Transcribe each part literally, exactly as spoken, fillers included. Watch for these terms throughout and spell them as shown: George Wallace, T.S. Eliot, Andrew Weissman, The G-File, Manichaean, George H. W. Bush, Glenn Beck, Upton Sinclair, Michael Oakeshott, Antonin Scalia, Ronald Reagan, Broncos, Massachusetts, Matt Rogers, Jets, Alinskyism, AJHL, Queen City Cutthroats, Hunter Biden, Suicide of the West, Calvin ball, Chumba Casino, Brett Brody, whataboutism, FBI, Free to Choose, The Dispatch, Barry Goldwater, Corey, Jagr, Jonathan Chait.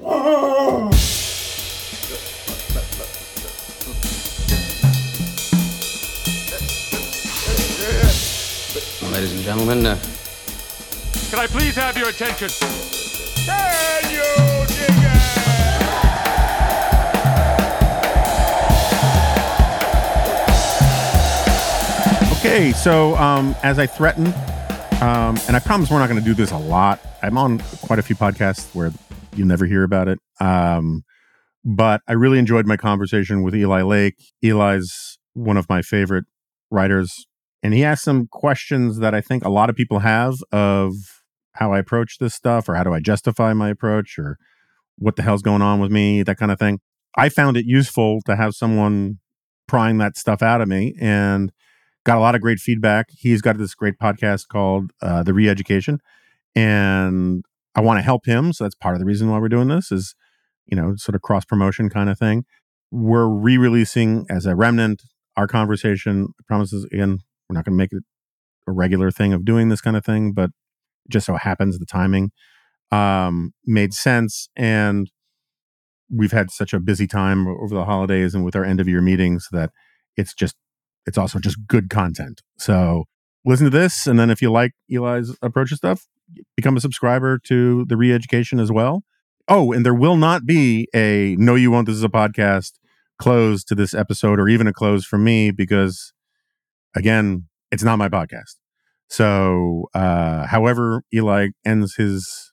Whoa! Ladies and gentlemen, uh... can I please have your attention? Can you dig it? Okay, so um, as I threatened, um, and I promise we're not going to do this a lot. I'm on quite a few podcasts where you'll never hear about it. Um, but I really enjoyed my conversation with Eli Lake. Eli's one of my favorite writers. And he asked some questions that I think a lot of people have of how I approach this stuff, or how do I justify my approach, or what the hell's going on with me, that kind of thing. I found it useful to have someone prying that stuff out of me, and got a lot of great feedback. He's got this great podcast called uh, The Re-Education, and I want to help him. So that's part of the reason why we're doing this is, you know, sort of cross-promotion kind of thing. We're re-releasing as a remnant our conversation. I promise again, we're not going to make it a regular thing of doing this kind of thing, but just so happens the timing um, made sense. And we've had such a busy time over the holidays and with our end of year meetings that it's just, it's also just good content. So listen to this. And then if you like Eli's approach to stuff, become a subscriber to The Re-Education as well. Oh, and there will not be a no, you won't, this is a podcast close to this episode, or even a close from me, because again, it's not my podcast. So, uh, however Eli ends his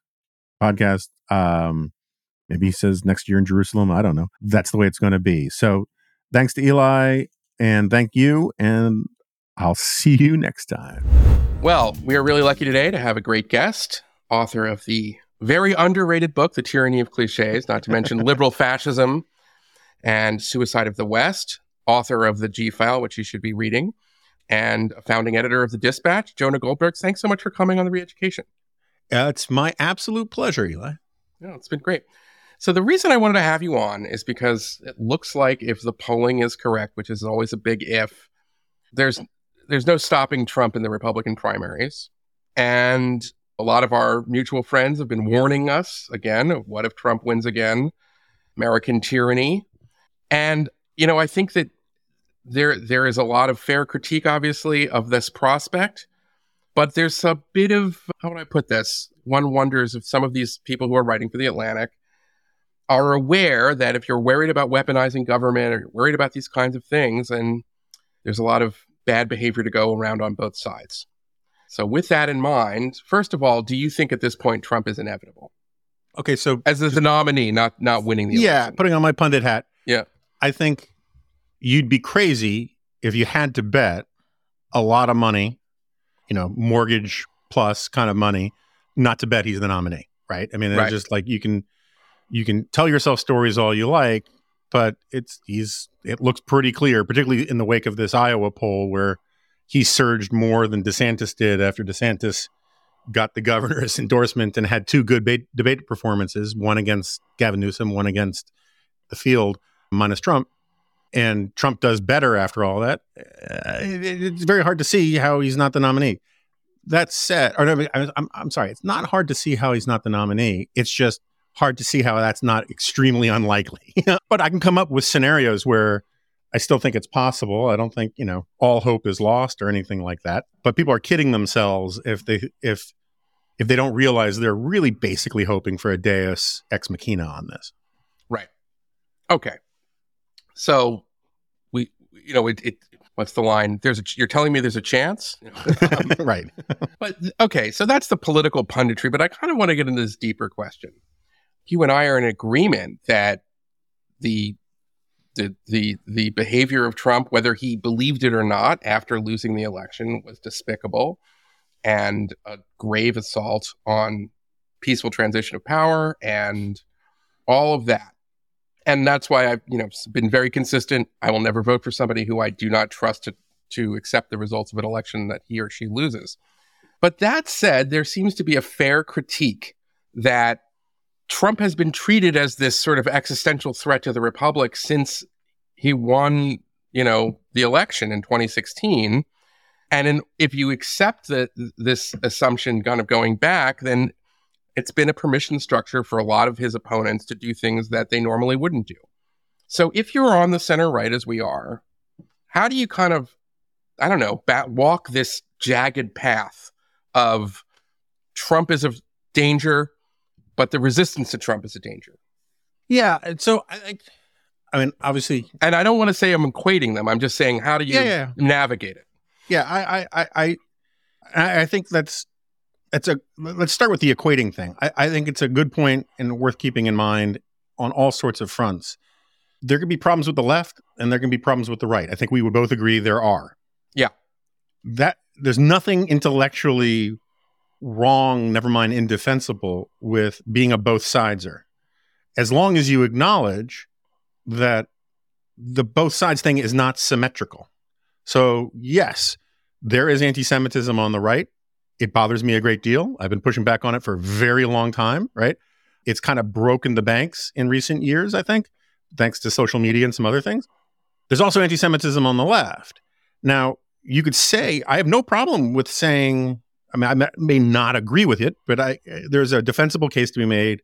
podcast, um, maybe he says next year in Jerusalem. I don't know. That's the way it's going to be. So thanks to Eli, and thank you. And I'll see you next time. Well, we are really lucky today to have a great guest, author of the very underrated book, The Tyranny of Clichés, not to mention Liberal Fascism and Suicide of the West, author of The G-File, which you should be reading, and founding editor of The Dispatch, Jonah Goldberg. Thanks so much for coming on The Re-Education. Uh, it's my absolute pleasure, Eli. Yeah, it's been great. So the reason I wanted to have you on is because it looks like, if the polling is correct, which is always a big if, there's there's no stopping Trump in the Republican primaries. And a lot of our mutual friends have been warning us, again, of what if Trump wins again? American tyranny. And, you know, I think that There, there is a lot of fair critique, obviously, of this prospect, but there's a bit of, how would I put this? One wonders if some of these people who are writing for The Atlantic are aware that if you're worried about weaponizing government, or you're worried about these kinds of things, and there's a lot of bad behavior to go around on both sides. So with that in mind, first of all, do you think at this point Trump is inevitable? Okay, so... as the nominee, not not winning the election. Yeah, putting on my pundit hat. Yeah. I think... you'd be crazy if you had to bet a lot of money, you know, mortgage plus kind of money, not to bet he's the nominee, right? I mean, it's right. Just like you can, you can tell yourself stories all you like, but it's he's it looks pretty clear, particularly in the wake of this Iowa poll where he surged more than DeSantis did after DeSantis got the governor's endorsement and had two good ba- debate performances, one against Gavin Newsom, one against the field minus Trump. And Trump does better after all that. Uh, it, it's very hard to see how he's not the nominee. That said, or no, I'm, I'm sorry, it's not hard to see how he's not the nominee. It's just hard to see how that's not extremely unlikely. But I can come up with scenarios where I still think it's possible. I don't think, you know, all hope is lost or anything like that. But people are kidding themselves if they if if they don't realize they're really basically hoping for a deus ex machina on this. Right. Okay. So, we, you know, it, it. What's the line? There's a. You're telling me there's a chance, um, right? But okay, so that's the political punditry. But I kind of want to get into this deeper question. You and I are in agreement that the, the, the, the behavior of Trump, whether he believed it or not, after losing the election, was despicable. and a grave assault on peaceful transition of power and all of that. And that's why I've, you know, been very consistent. I will never vote for somebody who I do not trust to, to accept the results of an election that he or she loses. But that said, there seems to be a fair critique that Trump has been treated as this sort of existential threat to the republic since he won, you know, the election in twenty sixteen. And in, if you accept the, this assumption kind of going back, then it's been a permission structure for a lot of his opponents to do things that they normally wouldn't do. So if you're on the center right, as we are, how do you kind of, I don't know, bat, walk this jagged path of Trump is a danger, but the resistance to Trump is a danger? Yeah. And so, I, I mean, obviously... And I don't want to say I'm equating them. I'm just saying, how do you yeah, yeah. navigate it? Yeah, I, I, I, I, I think that's... It's a, let's start with the equating thing. I, I think it's a good point and worth keeping in mind on all sorts of fronts. There can be problems with the left and there can be problems with the right. I think we would both agree there are. Yeah. That there's nothing intellectually wrong, never mind indefensible, with being a both sides-er. As long as you acknowledge that the both sides thing is not symmetrical. So yes, there is anti-Semitism on the right. It bothers me a great deal. I've been pushing back on it for a very long time, right? It's kind of broken the banks in recent years, I think, thanks to social media and some other things. There's also anti-Semitism on the left. Now, you could say, I have no problem with saying, I mean, I may not agree with it, but I, there's a defensible case to be made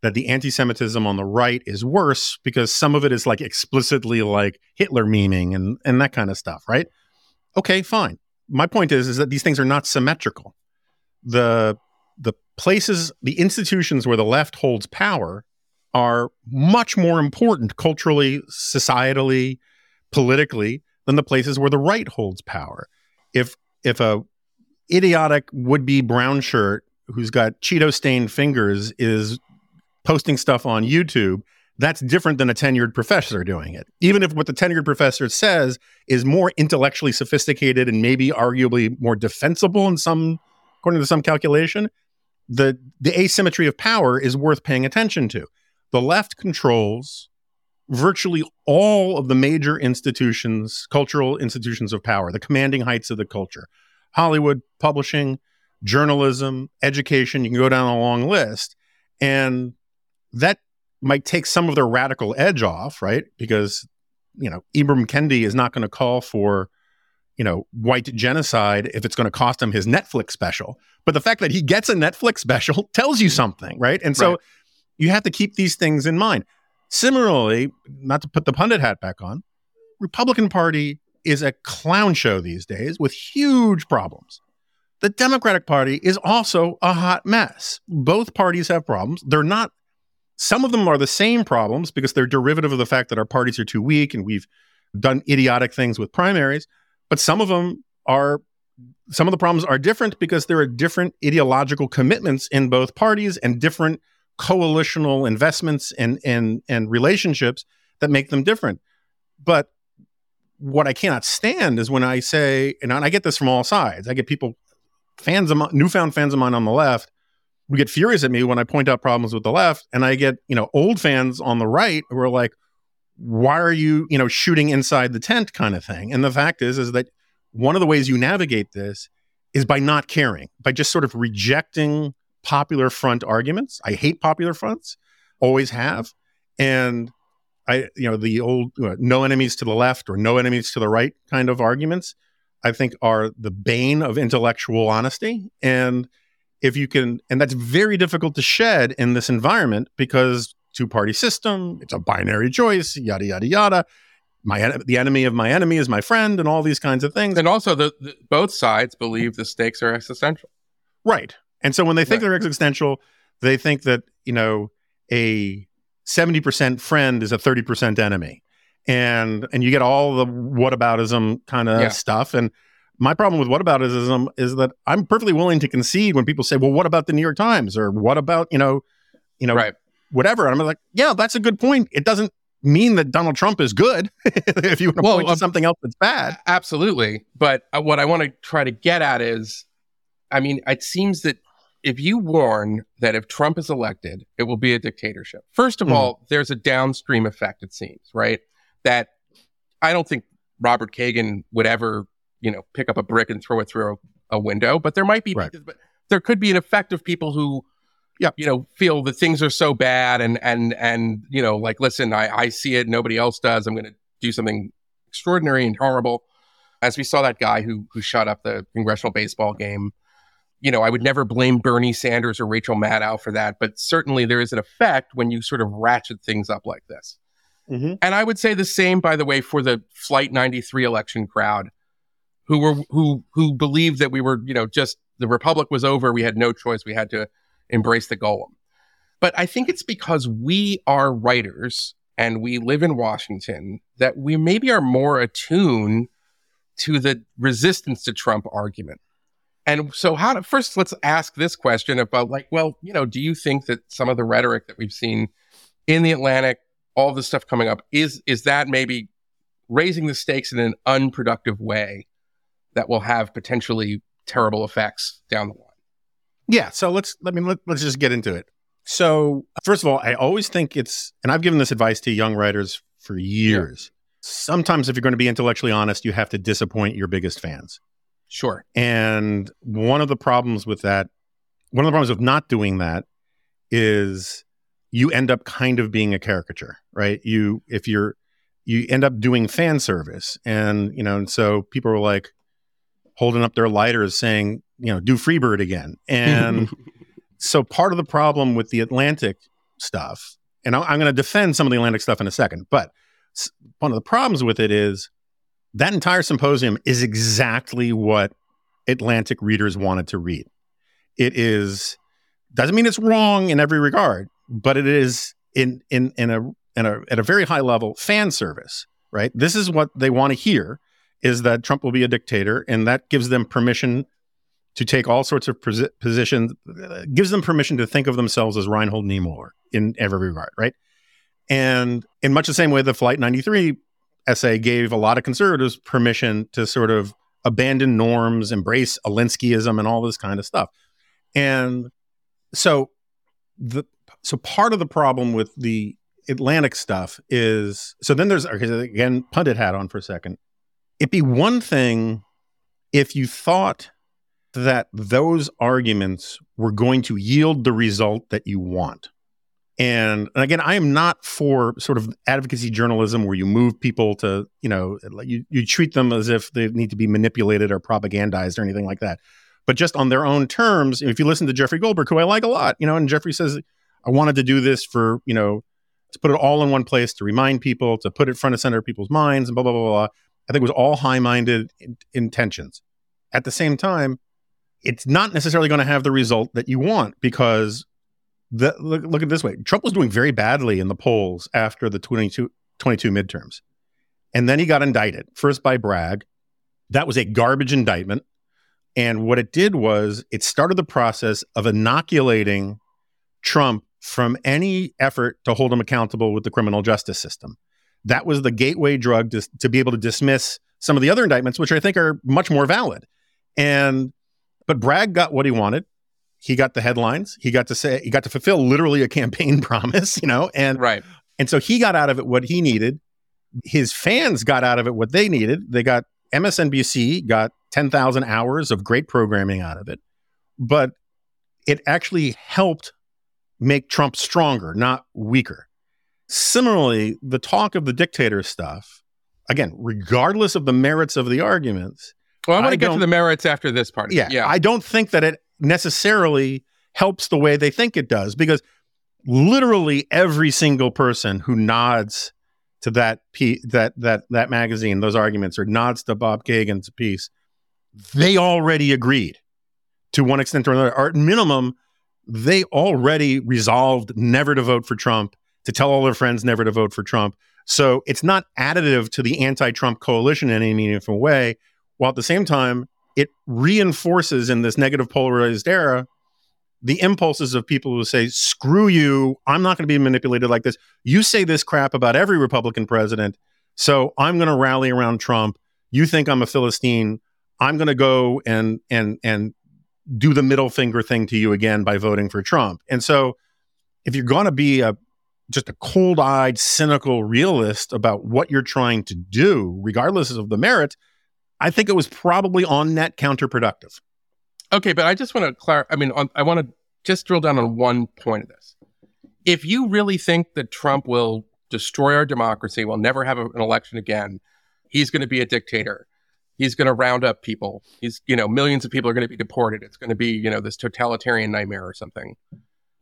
that the anti-Semitism on the right is worse because some of it is like explicitly like Hitler memeing and, and that kind of stuff, right? Okay, fine. My point is, is that these things are not symmetrical. The the places, the institutions where the left holds power are much more important culturally, societally, politically than the places where the right holds power. If if a idiotic would-be brown shirt who's got Cheeto-stained fingers is posting stuff on YouTube, that's different than a tenured professor doing it. Even if what the tenured professor says is more intellectually sophisticated and maybe arguably more defensible in some, according to some calculation, the, the asymmetry of power is worth paying attention to. The left controls virtually all of the major institutions, cultural institutions of power, the commanding heights of the culture. Hollywood, publishing, journalism, education, you can go down a long list. And that might take some of their radical edge off, right? Because, you know, Ibram Kendi is not going to call for, you know, white genocide if it's going to cost him his Netflix special. But the fact that he gets a Netflix special tells you something, right? And so right. you have to keep these things in mind. Similarly, not to put the pundit hat back on, Republican Party is a clown show these days with huge problems. The Democratic Party is also a hot mess. Both parties have problems. They're not Some of them are the same problems because they're derivative of the fact that our parties are too weak and we've done idiotic things with primaries. But some of them are, some of the problems are different because there are different ideological commitments in both parties and different coalitional investments and, and, and relationships that make them different. But what I cannot stand is when I say, and I get this from all sides, I get people, fans of my, newfound fans of mine on the left, we get furious at me when I point out problems with the left, and I get, you know, old fans on the right who are like, why are you, you know, shooting inside the tent kind of thing? And the fact is, is that one of the ways you navigate this is by not caring, by just sort of rejecting popular front arguments. I hate popular fronts, always have. And I, you know, the old uh, no enemies to the left or no enemies to the right kind of arguments, I think are the bane of intellectual honesty. And If you can, and that's very difficult to shed in this environment because two-party system, it's a binary choice, yada, yada, yada. My the enemy of my enemy is my friend and all these kinds of things. And also the, the both sides believe the stakes are existential. Right. And so when they think right. they're existential, they think that, you know, a seventy percent friend is a thirty percent enemy. And and you get all the whataboutism kind of yeah. stuff. And my problem with whataboutism is that I'm perfectly willing to concede when people say, well, what about the New York Times? Or what about, you know, you know, right. whatever. And I'm like, yeah, that's a good point. It doesn't mean that Donald Trump is good if you want to well, point uh, to something else that's bad. Absolutely. But uh, what I want to try to get at is I mean, it seems that if you warn that if Trump is elected, it will be a dictatorship. First of mm. all, there's a downstream effect, it seems, right? That I don't think Robert Kagan would ever, you know, pick up a brick and throw it through a, a window, but there might be, right. but there could be an effect of people who, yeah. you know, feel that things are so bad and, and, and, you know, like, listen, I, I see it. Nobody else does. I'm going to do something extraordinary and horrible. As we saw that guy who, who shot up the congressional baseball game. You know, I would never blame Bernie Sanders or Rachel Maddow for that, but certainly there is an effect when you sort of ratchet things up like this. Mm-hmm. And I would say the same, by the way, for the Flight ninety-three election crowd, who were who who believed that we were, you know, just the Republic was over, we had no choice, we had to embrace the golem. But I think it's because we are writers and we live in Washington that we maybe are more attuned to the resistance to Trump argument. And so how to, first, let's ask this question about like, well, you know, do you think that some of the rhetoric that we've seen in The Atlantic, all this stuff coming up, is is that maybe raising the stakes in an unproductive way that will have potentially terrible effects down the line? Yeah. So let's, I mean, let, let's just get into it. So first of all, I always think it's, and I've given this advice to young writers for years. Yeah. Sometimes if you're going to be intellectually honest, you have to disappoint your biggest fans. Sure. And one of the problems with that, one of the problems with not doing that is you end up kind of being a caricature, right? You, if you're, you end up doing fan service. And, you know, and so people are like holding up their lighters saying, you know, do Freebird again. And so part of the problem with the Atlantic stuff, and I'm going to defend some of the Atlantic stuff in a second, but one of the problems with it is that entire symposium is exactly what Atlantic readers wanted to read. It is, doesn't mean it's wrong in every regard, but it is in in in a, in a at a very high level fan service, right? This is what they want to hear, is that Trump will be a dictator, and that gives them permission to take all sorts of pres- positions, uh, gives them permission to think of themselves as Reinhold Niebuhr in every regard, right? And in much the same way, the Flight ninety-three essay gave a lot of conservatives permission to sort of abandon norms, embrace Alinskyism and all this kind of stuff. And so the so part of the problem with the Atlantic stuff is, so then there's, again, pundit hat on for a second. It'd be one thing if you thought that those arguments were going to yield the result that you want. And, and again, I am not for sort of advocacy journalism where you move people to, you know, you, you treat them as if they need to be manipulated or propagandized or anything like that. But just on their own terms, if you listen to Jeffrey Goldberg, who I like a lot, you know, and Jeffrey says, I wanted to do this for, you know, to put it all in one place, to remind people, to put it front and center of people's minds and blah, blah, blah, blah. I think it was all high-minded in- intentions. At the same time, it's not necessarily going to have the result that you want because... The, look, look at it this way. Trump was doing very badly in the polls after the twenty-two midterms. And then he got indicted, first by Bragg. That was a garbage indictment. And what it did was it started the process of inoculating Trump from any effort to hold him accountable with the criminal justice system. That was the gateway drug to, to be able to dismiss some of the other indictments, which I think are much more valid. And but Bragg got what he wanted. He got the headlines. He got to say, he got to fulfill literally a campaign promise, you know, and right. And so he got out of it what he needed. His fans got out of it what they needed. They got M S N B C got ten thousand hours of great programming out of it, but it actually helped make Trump stronger, not weaker. Similarly, the talk of the dictator stuff, again, regardless of the merits of the arguments. Well, I want to get to the merits after this part. Yeah, yeah. I don't think that it necessarily helps the way they think it does, because literally every single person who nods to that pe- that that that magazine, those arguments, or nods to Bob Kagan's piece, they already agreed to one extent or another, or at minimum, they already resolved never to vote for Trump, to tell all their friends never to vote for Trump. So it's not additive to the anti-Trump coalition in any meaningful way, while at the same time, it reinforces in this negative polarized era the impulses of people who say, screw you, I'm not going to be manipulated like this. You say this crap about every Republican president, so I'm going to rally around Trump. You think I'm a Philistine. I'm going to go and and and do the middle finger thing to you again by voting for Trump. And so if you're going to be a just a cold-eyed, cynical realist about what you're trying to do, regardless of the merit, I think it was probably on net counterproductive. Okay, but I just want to clarify, I mean, on, I want to just drill down on one point of this. If you really think that Trump will destroy our democracy, we'll never have a, an election again, he's going to be a dictator, he's going to round up people, he's, you know, millions of people are going to be deported, it's going to be, you know, this totalitarian nightmare or something.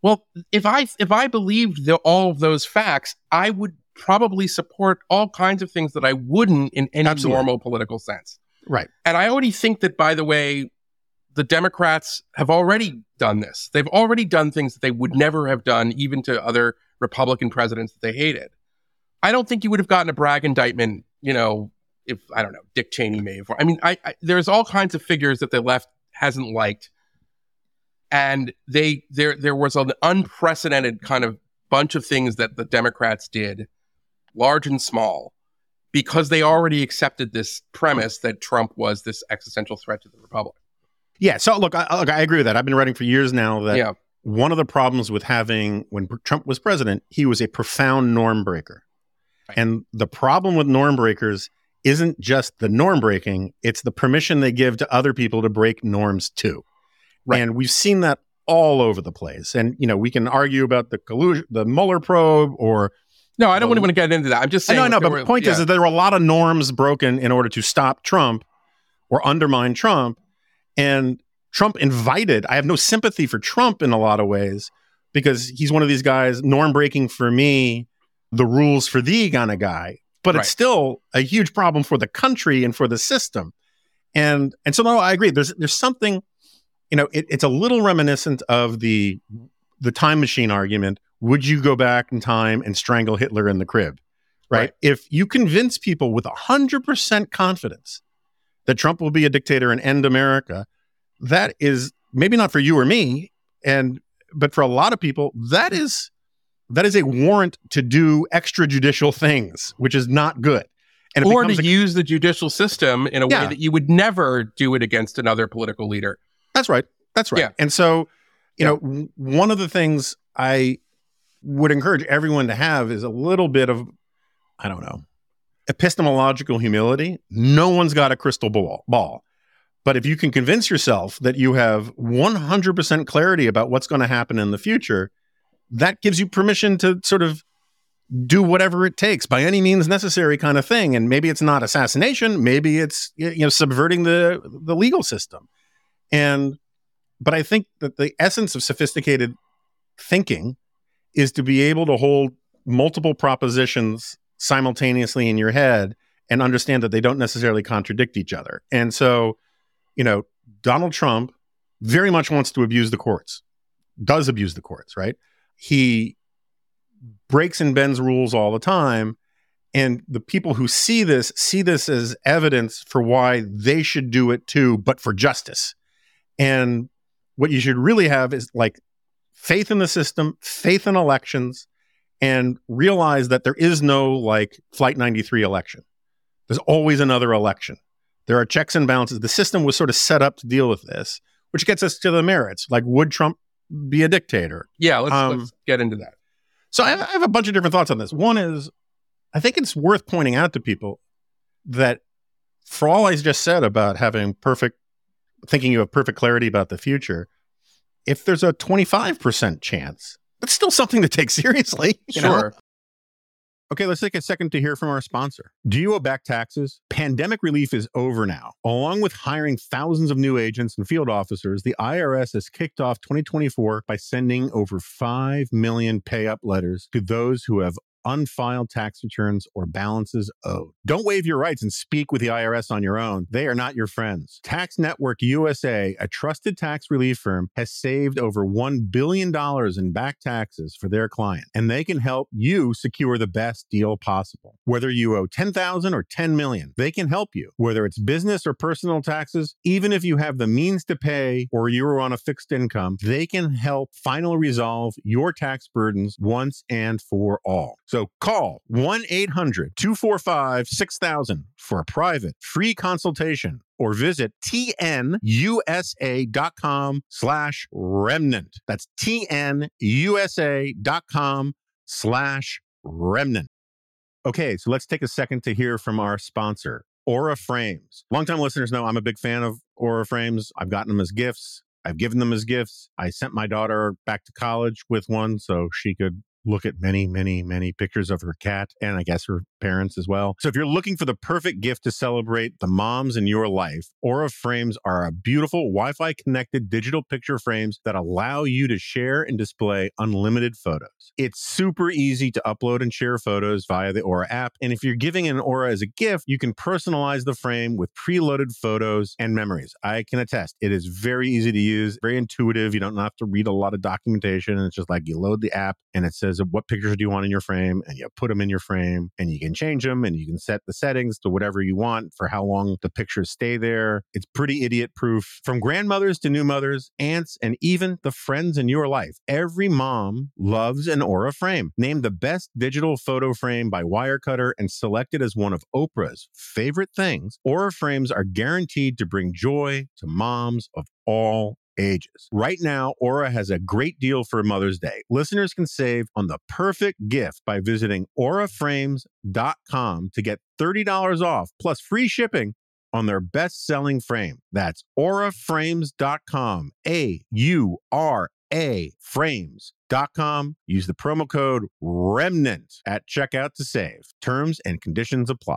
Well, if I if I believed the, all of those facts, I would probably support all kinds of things that I wouldn't in any Absolutely. normal political sense. Right. And I already think that, by the way, the Democrats have already done this. They've already done things that they would never have done, even to other Republican presidents that they hated. I don't think you would have gotten a Bragg indictment, you know, if, I don't know, Dick Cheney may have. I mean, I, I, there's all kinds of figures that the left hasn't liked. And they there there was an unprecedented kind of bunch of things that the Democrats did, large and small, because they already accepted this premise that Trump was this existential threat to the republic. Yeah. So, look, I, look, I agree with that. I've been writing for years now that yeah. one of the problems with having, when Trump was president, he was a profound norm breaker. Right. And the problem with norm breakers isn't just the norm breaking. It's the permission they give to other people to break norms, too. Right. And we've seen that all over the place. And, you know, we can argue about the collusion, the Mueller probe, or... No, I don't the, want to get into that. I'm just saying... No, no, but were, the point yeah. is that there were a lot of norms broken in order to stop Trump or undermine Trump. And Trump invited... I have no sympathy for Trump in a lot of ways, because he's one of these guys, norm-breaking for me, the rules for thee kind of guy. But right. it's still a huge problem for the country and for the system. And and so, no, I agree. There's there's something... You know, it, it's a little reminiscent of the the time machine argument. Would you go back in time and strangle Hitler in the crib? Right? right. If you convince people with one hundred percent confidence that Trump will be a dictator and end America, that is maybe not for you or me, and but for a lot of people, that is that is a warrant to do extrajudicial things, which is not good. And or to a, use the judicial system in a yeah. way that you would never do it against another political leader. That's right. That's right. Yeah. And so, you yeah. know, w- one of the things I would encourage everyone to have is a little bit of, I don't know, epistemological humility. No one's got a crystal ball, ball. But if you can convince yourself that you have one hundred percent clarity about what's going to happen in the future, that gives you permission to sort of do whatever it takes by any means necessary kind of thing. And maybe it's not assassination. Maybe it's, you know, subverting the, the legal system. And, but I think that the essence of sophisticated thinking is to be able to hold multiple propositions simultaneously in your head and understand that they don't necessarily contradict each other. And so, you know, Donald Trump very much wants to abuse the courts, does abuse the courts, right? He breaks and bends rules all the time. And the people who see this, see this as evidence for why they should do it too, but for justice. And what you should really have is like faith in the system, faith in elections, and realize that there is no like Flight ninety-three election. There's always another election. There are checks and balances. The system was sort of set up to deal with this, which gets us to the merits. Like, would Trump be a dictator? Yeah, let's, um, let's get into that. So I have, I have a bunch of different thoughts on this. One is, I think it's worth pointing out to people that for all I just said about having perfect thinking you have perfect clarity about the future, if there's a twenty-five percent chance, that's still something to take seriously. You sure. know? Okay, let's take a second to hear from our sponsor. Do you owe back taxes? Pandemic relief is over now. Along with hiring thousands of new agents and field officers, the I R S has kicked off twenty twenty-four by sending over five million pay-up letters to those who have unfiled tax returns or balances owed. Don't waive your rights and speak with the I R S on your own. They are not your friends. Tax Network U S A, a trusted tax relief firm, has saved over one billion dollars in back taxes for their client, and they can help you secure the best deal possible. Whether you owe ten thousand dollars or ten million dollars, they can help you. Whether it's business or personal taxes, even if you have the means to pay or you're on a fixed income, they can help finally resolve your tax burdens once and for all. So call one eight hundred two four five six thousand for a private free consultation, or visit tnusa.com slash remnant. That's tnusa.com slash remnant. Okay, so let's take a second to hear from our sponsor, Aura Frames. Longtime listeners know I'm a big fan of Aura Frames. I've gotten them as gifts. I've given them as gifts. I sent my daughter back to college with one so she could look at many, many, many pictures of her cat and I guess her parents as well. So if you're looking for the perfect gift to celebrate the moms in your life, Aura Frames are a beautiful Wi-Fi connected digital picture frames that allow you to share and display unlimited photos. It's super easy to upload and share photos via the Aura app. And if you're giving an Aura as a gift, you can personalize the frame with preloaded photos and memories. I can attest. It is very easy to use, very intuitive. You don't have to read a lot of documentation. It's just like you load the app and it says, what pictures do you want in your frame? And you put them in your frame and you can change them and you can set the settings to whatever you want for how long the pictures stay there. It's pretty idiot proof. From grandmothers to new mothers, aunts, and even the friends in your life. Every mom loves an Aura frame. Named the best digital photo frame by Wirecutter and selected as one of Oprah's favorite things, Aura frames are guaranteed to bring joy to moms of all ages. Right now, Aura has a great deal for Mother's Day. Listeners can save on the perfect gift by visiting aura frames dot com to get thirty dollars off plus free shipping on their best-selling frame. That's aura frames dot com, A U R A frames dot com. Use the promo code REMNANT at checkout to save. Terms and conditions apply.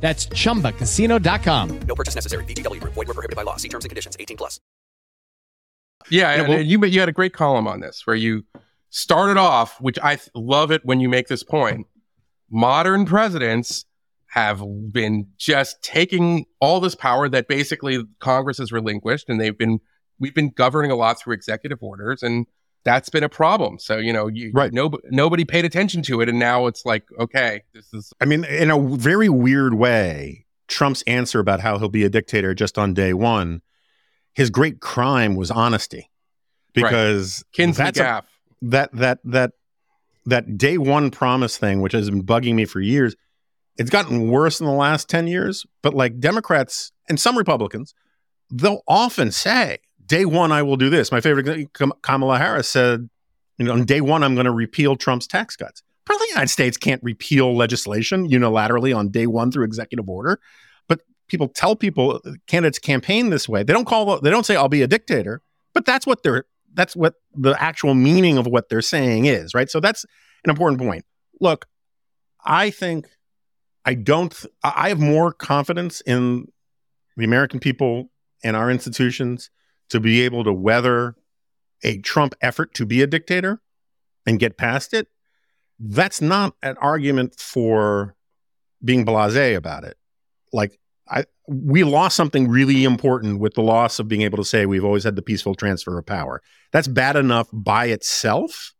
That's chumba casino dot com. No purchase necessary. V G W Group. Void where prohibited by law. See terms and conditions. eighteen plus. Yeah, and, and you you had a great column on this where you started off, which I th- love it when you make this point. Modern presidents have been just taking all this power that basically Congress has relinquished, and they've been we've been governing a lot through executive orders, and that's been a problem. So, you know, you, right. no, nobody paid attention to it. And now it's like, okay, this is... I mean, in a very weird way, Trump's answer about how he'll be a dictator just on day one, his great crime was honesty. Because... Right. Kinsey Gaff. That, that, that, that day one promise thing, which has been bugging me for years, it's gotten worse in the last ten years. But like Democrats and some Republicans, they'll often say... Day one, I will do this. My favorite, Kamala Harris said, you know, on day one, I'm going to repeal Trump's tax cuts. Probably the United States can't repeal legislation unilaterally on day one through executive order. But people tell people, candidates campaign this way. They don't call, they don't say, I'll be a dictator. But that's what they're, that's what the actual meaning of what they're saying is, right? So that's an important point. Look, I think, I don't, I have more confidence in the American people and our institutions to be able to weather a Trump effort to be a dictator and get past it. That's not an argument for being blasé about it. Like, I, we lost something really important with the loss of being able to say we've always had the peaceful transfer of power. That's bad enough by itself.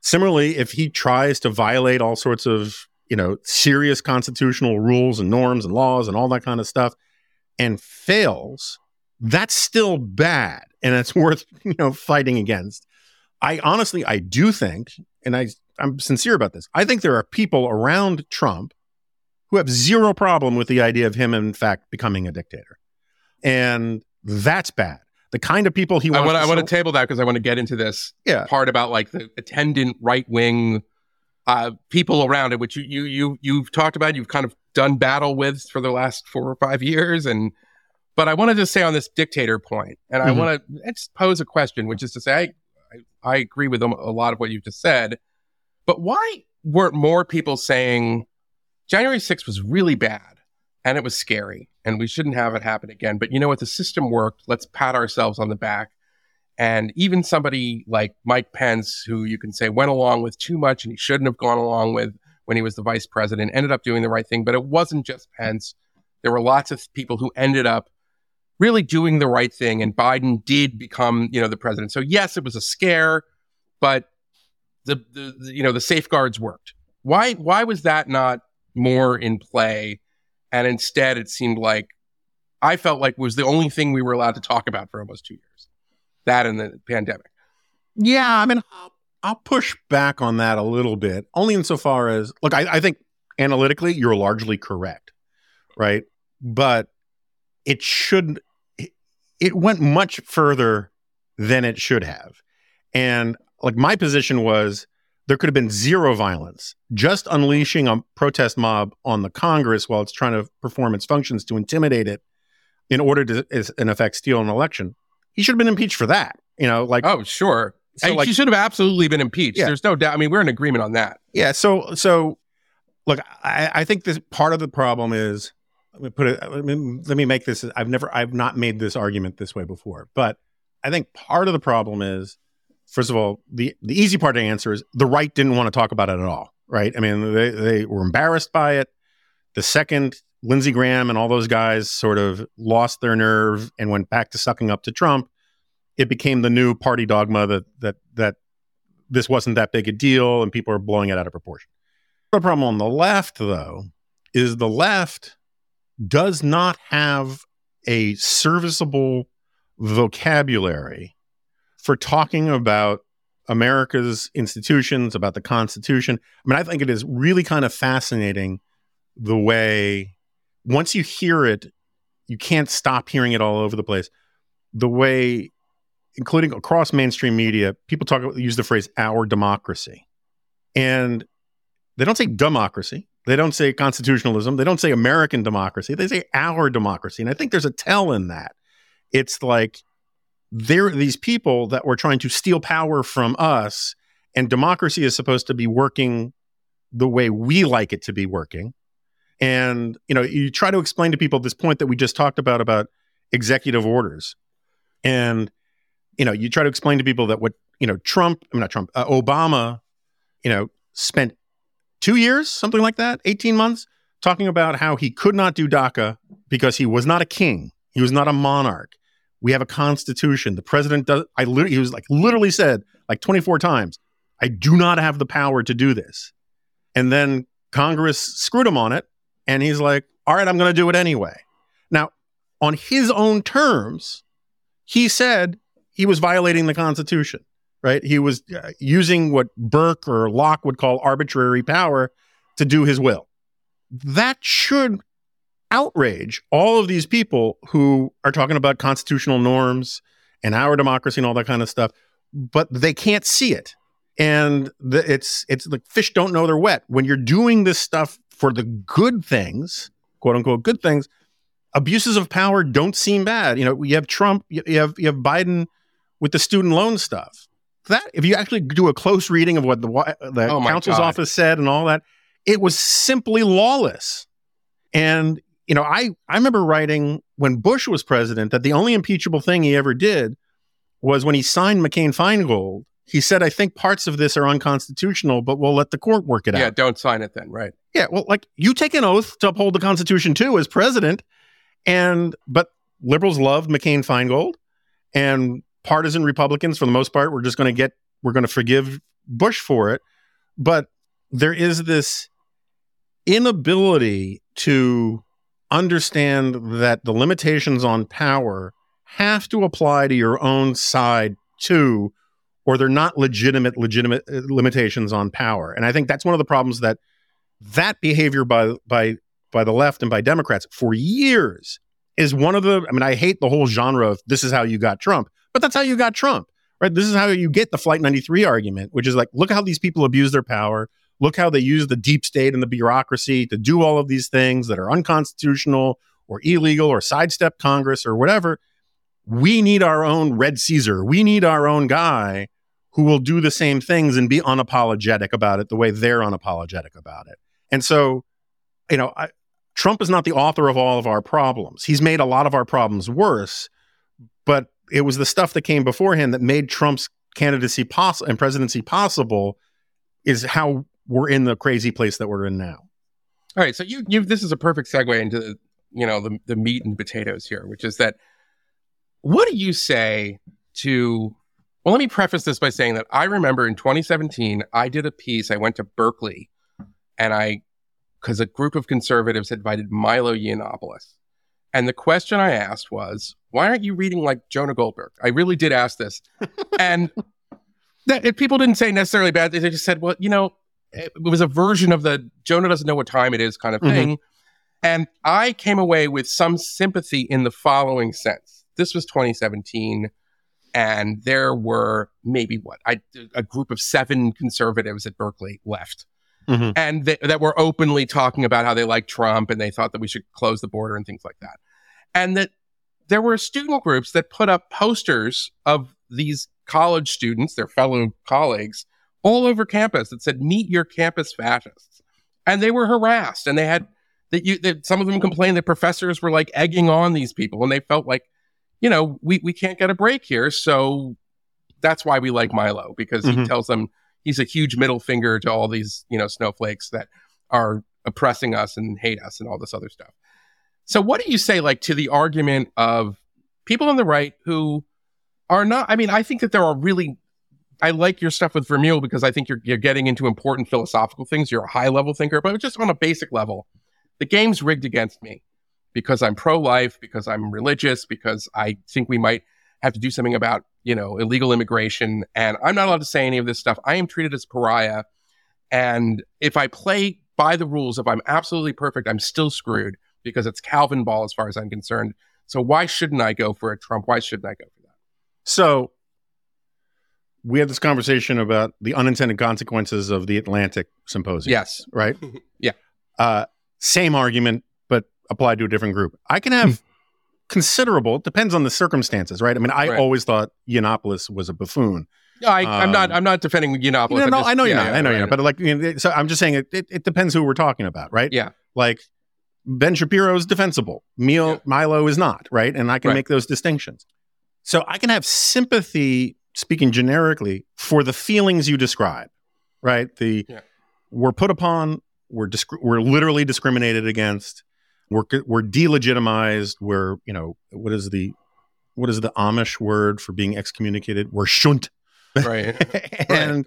Similarly, if he tries to violate all sorts of, you know, serious constitutional rules and norms and laws and all that kind of stuff and fails... That's still bad, and it's worth, you know, fighting against. I honestly, I do think, and I, I'm sincere about this, I think there are people around Trump who have zero problem with the idea of him, in fact, becoming a dictator. And that's bad. The kind of people he wants I wanna, to... I want to table that because I want to get into this yeah. part about, like, the attendant right-wing uh, people around it, which you, you, you, you've talked about, you've kind of done battle with for the last four or five years, and... But I want to just say on this dictator point, and mm-hmm. I want to just pose a question, which is to say, I, I, I agree with a lot of what you just said, but why weren't more people saying January sixth was really bad and it was scary and we shouldn't have it happen again? But you know what? The system worked. Let's pat ourselves on the back. And even somebody like Mike Pence, who you can say went along with too much and he shouldn't have gone along with when he was the vice president, ended up doing the right thing. But it wasn't just Pence. There were lots of people who ended up really doing the right thing. And Biden did become, you know, the president. So yes, it was a scare, but the, the, the you know, the safeguards worked. Why, why was that not more in play? And instead it seemed like, I felt like was the only thing we were allowed to talk about for almost two years, that and the pandemic. Yeah. I mean, I'll, I'll push back on that a little bit, only insofar as, look, I, I think analytically you're largely correct, right? But it shouldn't, it went much further than it should have. And like my position was there could have been zero violence, just unleashing a protest mob on the Congress while it's trying to perform its functions to intimidate it in order to, in effect, steal an election. He should have been impeached for that, you know, like. Oh, sure. So, like, she should have absolutely been impeached. Yeah. There's no doubt. I mean, we're in agreement on that. Yeah. So, so look, I, I think this part of the problem is, let me put it, let me, let me make this, I've never, I've not made this argument this way before, but I think part of the problem is, first of all, the, the easy part to answer is the right didn't want to talk about it at all, right? I mean, they, they were embarrassed by it. The second Lindsey Graham and all those guys sort of lost their nerve and went back to sucking up to Trump, it became the new party dogma that that that this wasn't that big a deal and people are blowing it out of proportion. The problem on the left, though, is the left does not have a serviceable vocabulary for talking about America's institutions, about the Constitution. I mean, I think it is really kind of fascinating the way, once you hear it, you can't stop hearing it all over the place. The way, including across mainstream media, people talk about, use the phrase "our democracy," and they don't say democracy. They don't say constitutionalism. They don't say American democracy. They say our democracy. And I think there's a tell in that. It's like there are these people that were trying to steal power from us, and democracy is supposed to be working the way we like it to be working. And, you know, you try to explain to people this point that we just talked about, about executive orders. And, you know, you try to explain to people that what, you know, Trump, I mean, not Trump, uh, Obama, you know, spent two years, something like that, eighteen months, talking about how he could not do DACA because he was not a king. He was not a monarch. We have a constitution. The president does, I literally, he was like, literally said like twenty-four times, I do not have the power to do this. And then Congress screwed him on it. And he's like, all right, I'm going to do it anyway. Now, on his own terms, he said he was violating the Constitution, right? He was uh, using what Burke or Locke would call arbitrary power to do his will. That should outrage all of these people who are talking about constitutional norms and our democracy and all that kind of stuff, but they can't see it. And the, it's it's like fish don't know they're wet. When you're doing this stuff for the good things, quote unquote, good things, abuses of power don't seem bad. You know, you have Trump, you have you have Biden with the student loan stuff. That, if you actually do a close reading of what the, the oh counsel's God. office said and all that, it was simply lawless. And, you know, I, I remember writing when Bush was president that the only impeachable thing he ever did was when he signed McCain-Feingold. He said, I think parts of this are unconstitutional, but we'll let the court work it out. Yeah, don't sign it then, right. Yeah, well, like, you take an oath to uphold the Constitution, too, as president, and but liberals loved McCain-Feingold, and partisan Republicans, for the most part, we're just going to get, we're going to forgive Bush for it, but there is this inability to understand that the limitations on power have to apply to your own side, too, or they're not legitimate, legitimate limitations on power. And I think that's one of the problems that that behavior by by by the left and by Democrats for years is one of the, I mean, I hate the whole genre of this is how you got Trump, but that's how you got Trump, right? This is how you get the Flight ninety-three argument, which is like, look how these people abuse their power. Look how they use the deep state and the bureaucracy to do all of these things that are unconstitutional or illegal or sidestep Congress or whatever. We need our own Red Caesar. We need our own guy who will do the same things and be unapologetic about it the way they're unapologetic about it. And so, you know, I, Trump is not the author of all of our problems. He's made a lot of our problems worse, but it was the stuff that came before him that made Trump's candidacy possible and presidency possible is how we're in the crazy place that we're in now. All right. So you, you, this is a perfect segue into, you know, the, the meat and potatoes here, which is that What do you say to, well, let me preface this by saying that I remember in twenty seventeen, I did a piece, I went to Berkeley, and I, because a group of conservatives had invited Milo Yiannopoulos. And the question I asked was, why aren't you reading like Jonah Goldberg? I really did ask this. And that, if people didn't say necessarily bad, they just said, well, you know, it was a version of the Jonah doesn't know what time it is kind of thing. Mm-hmm. And I came away with some sympathy in the following sense. This was twenty seventeen, and there were maybe what, I, a group of seven conservatives at Berkeley left. Mm-hmm. And they, that were openly talking about how they liked Trump and they thought that we should close the border and things like that. And that there were student groups that put up posters of these college students, their fellow colleagues, all over campus that said, meet your campus fascists. And they were harassed. And they had that you that some of them complained that professors were like egging on these people. And they felt like, you know, we, we can't get a break here. So that's why we like Milo, because mm-hmm. he tells them, he's a huge middle finger to all these, you know, snowflakes that are oppressing us and hate us and all this other stuff. So what do you say, like, to the argument of people on the right who are not, I mean, I think that there are really, I like your stuff with Vermeule because I think you're you're getting into important philosophical things. You're a high level thinker, but just on a basic level, the game's rigged against me because I'm pro-life, because I'm religious, because I think we might have to do something about, you know, illegal immigration, and I'm not allowed to say any of this stuff. I am treated as pariah, and if I play by the rules, if I'm absolutely perfect, I'm still screwed because it's Calvin ball as far as I'm concerned. So why shouldn't I go for a Trump? Why shouldn't I go for that? So we had this conversation about the unintended consequences of the Atlantic symposium. Yes. Right? Yeah. Uh, same argument, but applied to a different group. I can have... considerable, depends on the circumstances, right? I mean, I right. always thought Yiannopoulos was a buffoon. No, I, um, I'm not. I'm not defending Yiannopoulos. No, no, just, I know you're yeah, not. Yeah, I know right, you're not. But like, you know, so I'm just saying it, it. It depends who we're talking about, right? Yeah. Like Ben Shapiro is defensible. Milo, yeah. Milo is not, right? And I can right. make those distinctions. So I can have sympathy, speaking generically, for the feelings you describe, right? The yeah. we're put upon, we're disc- we're literally discriminated against. We're we're delegitimized. We're, you know, what is the what is the Amish word for being excommunicated? We're shunt, right? and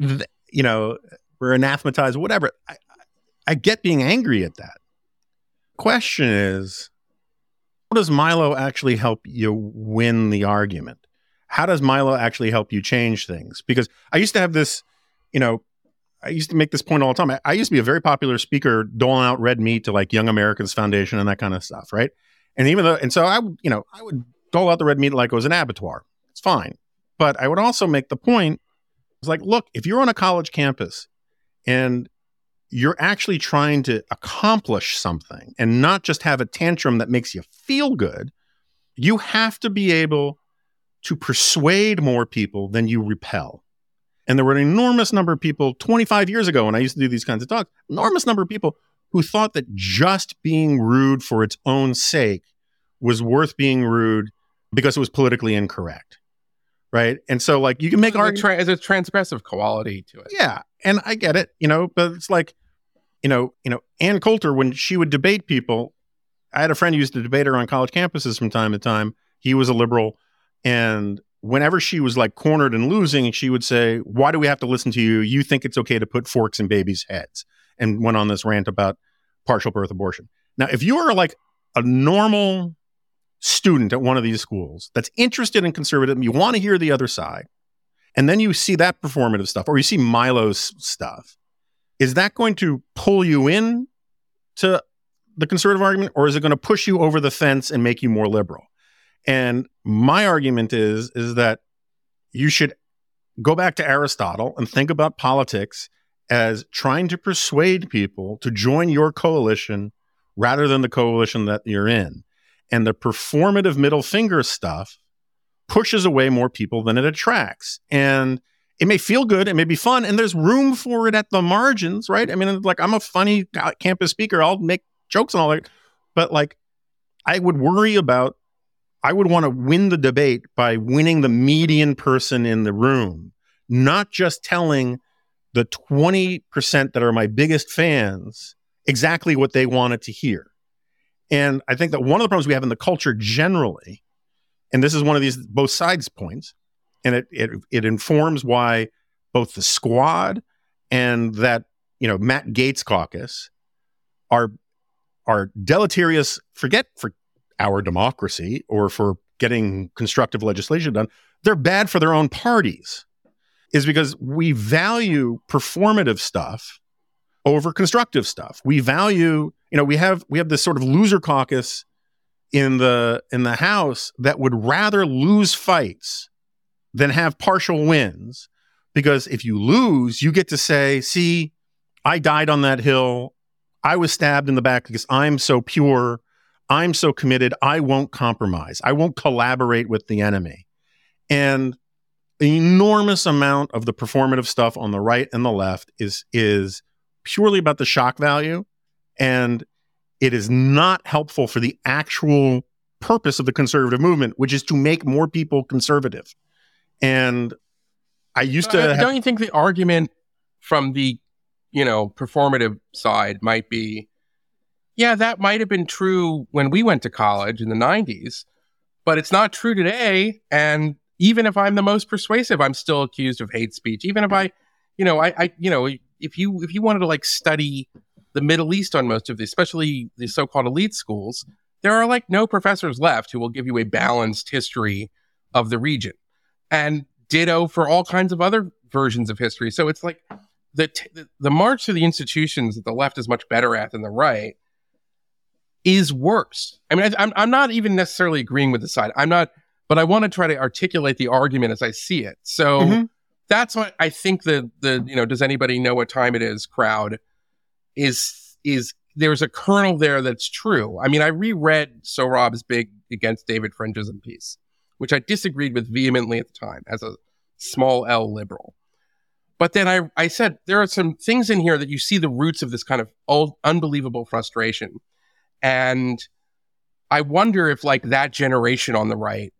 th- you know, we're anathematized. Whatever. I, I get being angry at that. Question is, what does Milo actually help you win the argument? How does Milo actually help you change things? Because I used to have this, you know. I used to make this point all the time. I, I used to be a very popular speaker, doling out red meat to like Young Americans Foundation and that kind of stuff, right? And even though, and so I, would, you know, I would dole out the red meat like it was an abattoir. It's fine, but I would also make the point: it's like, look, if you're on a college campus and you're actually trying to accomplish something and not just have a tantrum that makes you feel good, you have to be able to persuade more people than you repel. And there were an enormous number of people twenty-five years ago, when I used to do these kinds of talks, enormous number of people who thought that just being rude for its own sake was worth being rude because it was politically incorrect, right? And so, like, you can make arguments. There's a transgressive quality to it. Yeah, and I get it, you know, but it's like, you know, you know, Ann Coulter, when she would debate people, I had a friend who used to debate her on college campuses from time to time. He was a liberal, and whenever she was like cornered and losing, she would say, why do we have to listen to you? You think it's okay to put forks in babies' heads, and went on this rant about partial birth abortion. Now, if you are like a normal student at one of these schools that's interested in conservatism, you want to hear the other side, and then you see that performative stuff, or you see Milo's stuff, is that going to pull you in to the conservative argument, or is it going to push you over the fence and make you more liberal? And my argument is, is that you should go back to Aristotle and think about politics as trying to persuade people to join your coalition rather than the coalition that you're in. And the performative middle finger stuff pushes away more people than it attracts. And it may feel good, it may be fun, and there's room for it at the margins, right? I mean, like, I'm a funny campus speaker. I'll make jokes and all that. But, like, I would worry about I would want to win the debate by winning the median person in the room, not just telling the twenty percent that are my biggest fans exactly what they wanted to hear. And I think that one of the problems we have in the culture generally And this is one of these both sides points, and it it it informs why both the Squad and that, you know, Matt Gaetz caucus are are deleterious. Forget for our democracy or for getting constructive legislation done. They're bad for their own parties, is because we value performative stuff over constructive stuff. We value, you know, we have we have this sort of loser caucus in the in the House that would rather lose fights than have partial wins, because if you lose, you get to say, see, I died on that hill. I was stabbed in the back because I'm so pure. I'm so committed. I won't compromise. I won't collaborate with the enemy. And an enormous amount of the performative stuff on the right and the left is is purely about the shock value, and it is not helpful for the actual purpose of the conservative movement, which is to make more people conservative. And I used to... Uh, have- don't you think the argument from the, you know, performative side might be, yeah, that might have been true when we went to college in the nineties, but it's not true today. And even if I'm the most persuasive, I'm still accused of hate speech. Even if I, you know, I, I you know, if you if you wanted to like study the Middle East on most of these, especially the so-called elite schools, there are like no professors left who will give you a balanced history of the region. And ditto for all kinds of other versions of history. So it's like the t- the march to the institutions that the left is much better at than the right is worse. I mean, I, I'm I'm not even necessarily agreeing with the side. I'm not, but I want to try to articulate the argument as I see it. So mm-hmm. that's what I think the the you know, does anybody know what time it is crowd is is there's a kernel there that's true. I mean, I reread Sohrab's big Against David Fringes and Peace, which I disagreed with vehemently at the time as a small L liberal. But then I, I said, there are some things in here that you see the roots of this kind of old, unbelievable frustration. And I wonder if like that generation on the right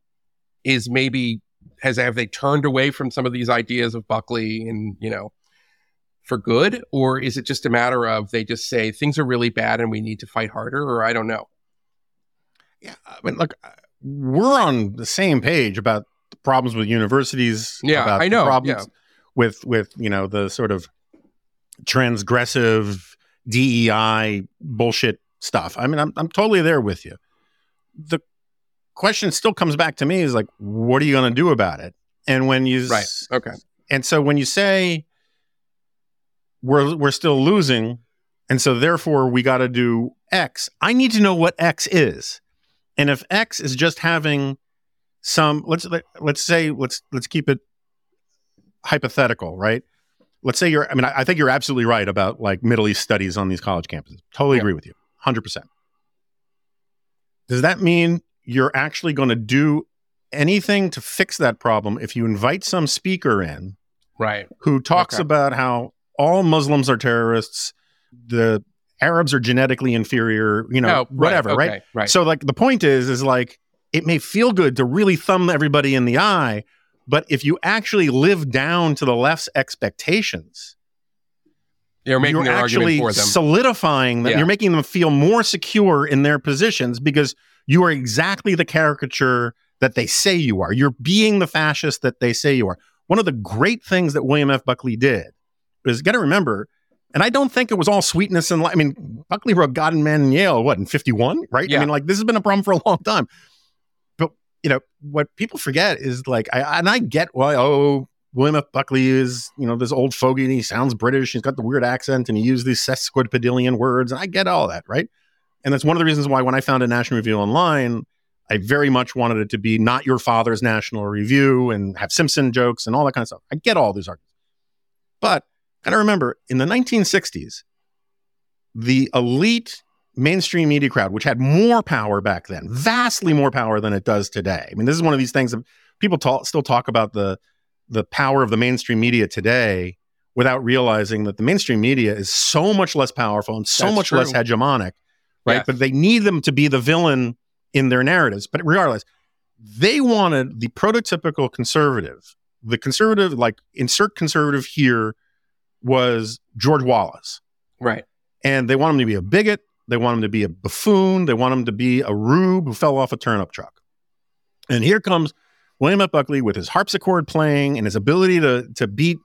is maybe, has have they turned away from some of these ideas of Buckley and, you know, for good? Or is it just a matter of they just say things are really bad and we need to fight harder? Or I don't know. Yeah, I mean, look... I- We're on the same page about the problems with universities. Yeah, about I know. The problems yeah. with with you know the sort of transgressive D E I bullshit stuff. I mean, I'm I'm totally there with you. The question still comes back to me is like, what are you going to do about it? And when you right, s- okay, and so when you say we're we're still losing, and so therefore we got to do X. I need to know what X is. And if X is just having some, let's let, let's say let's let's keep it hypothetical, right? Let's say you're. I mean, I, I think you're absolutely right about like Middle East studies on these college campuses. Totally agree yeah. with you, one hundred percent. Does that mean you're actually going to do anything to fix that problem if you invite some speaker in, right, who talks okay. about how all Muslims are terrorists, the Arabs are genetically inferior, you know, oh, whatever, right, okay, right? right? So like the point is, is like, it may feel good to really thumb everybody in the eye, but if you actually live down to the left's expectations, you're, making you're actually for them. solidifying them. Yeah. You're making them feel more secure in their positions because you are exactly the caricature that they say you are. You're being the fascist that they say you are. One of the great things that William F. Buckley did is, got to remember, and I don't think it was all sweetness and, li- I mean, Buckley wrote God and Man in Yale, what, in fifty-one, right? Yeah. I mean, like, this has been a problem for a long time. But, you know, what people forget is, like, I, and I get why, oh, William F. Buckley is, you know, this old fogey and he sounds British. He's got the weird accent and he used these sesquipedalian words. And I get all that, right? And that's one of the reasons why when I founded National Review Online, I very much wanted it to be not your father's National Review and have Simpson jokes and all that kind of stuff. I get all these arguments. But gotta remember, in the nineteen sixties, the elite mainstream media crowd, which had more power back then, vastly more power than it does today. I mean, this is one of these things that people talk, still talk about the, the power of the mainstream media today without realizing that the mainstream media is so much less powerful and so That's much true. less hegemonic, right? Yes. But they need them to be the villain in their narratives. But regardless, they wanted the prototypical conservative, the conservative, like insert conservative here, was George Wallace. Right. And they want him to be a bigot. They want him to be a buffoon. They want him to be a rube who fell off a turnip truck. And here comes William F. Buckley with his harpsichord playing and his ability to to beat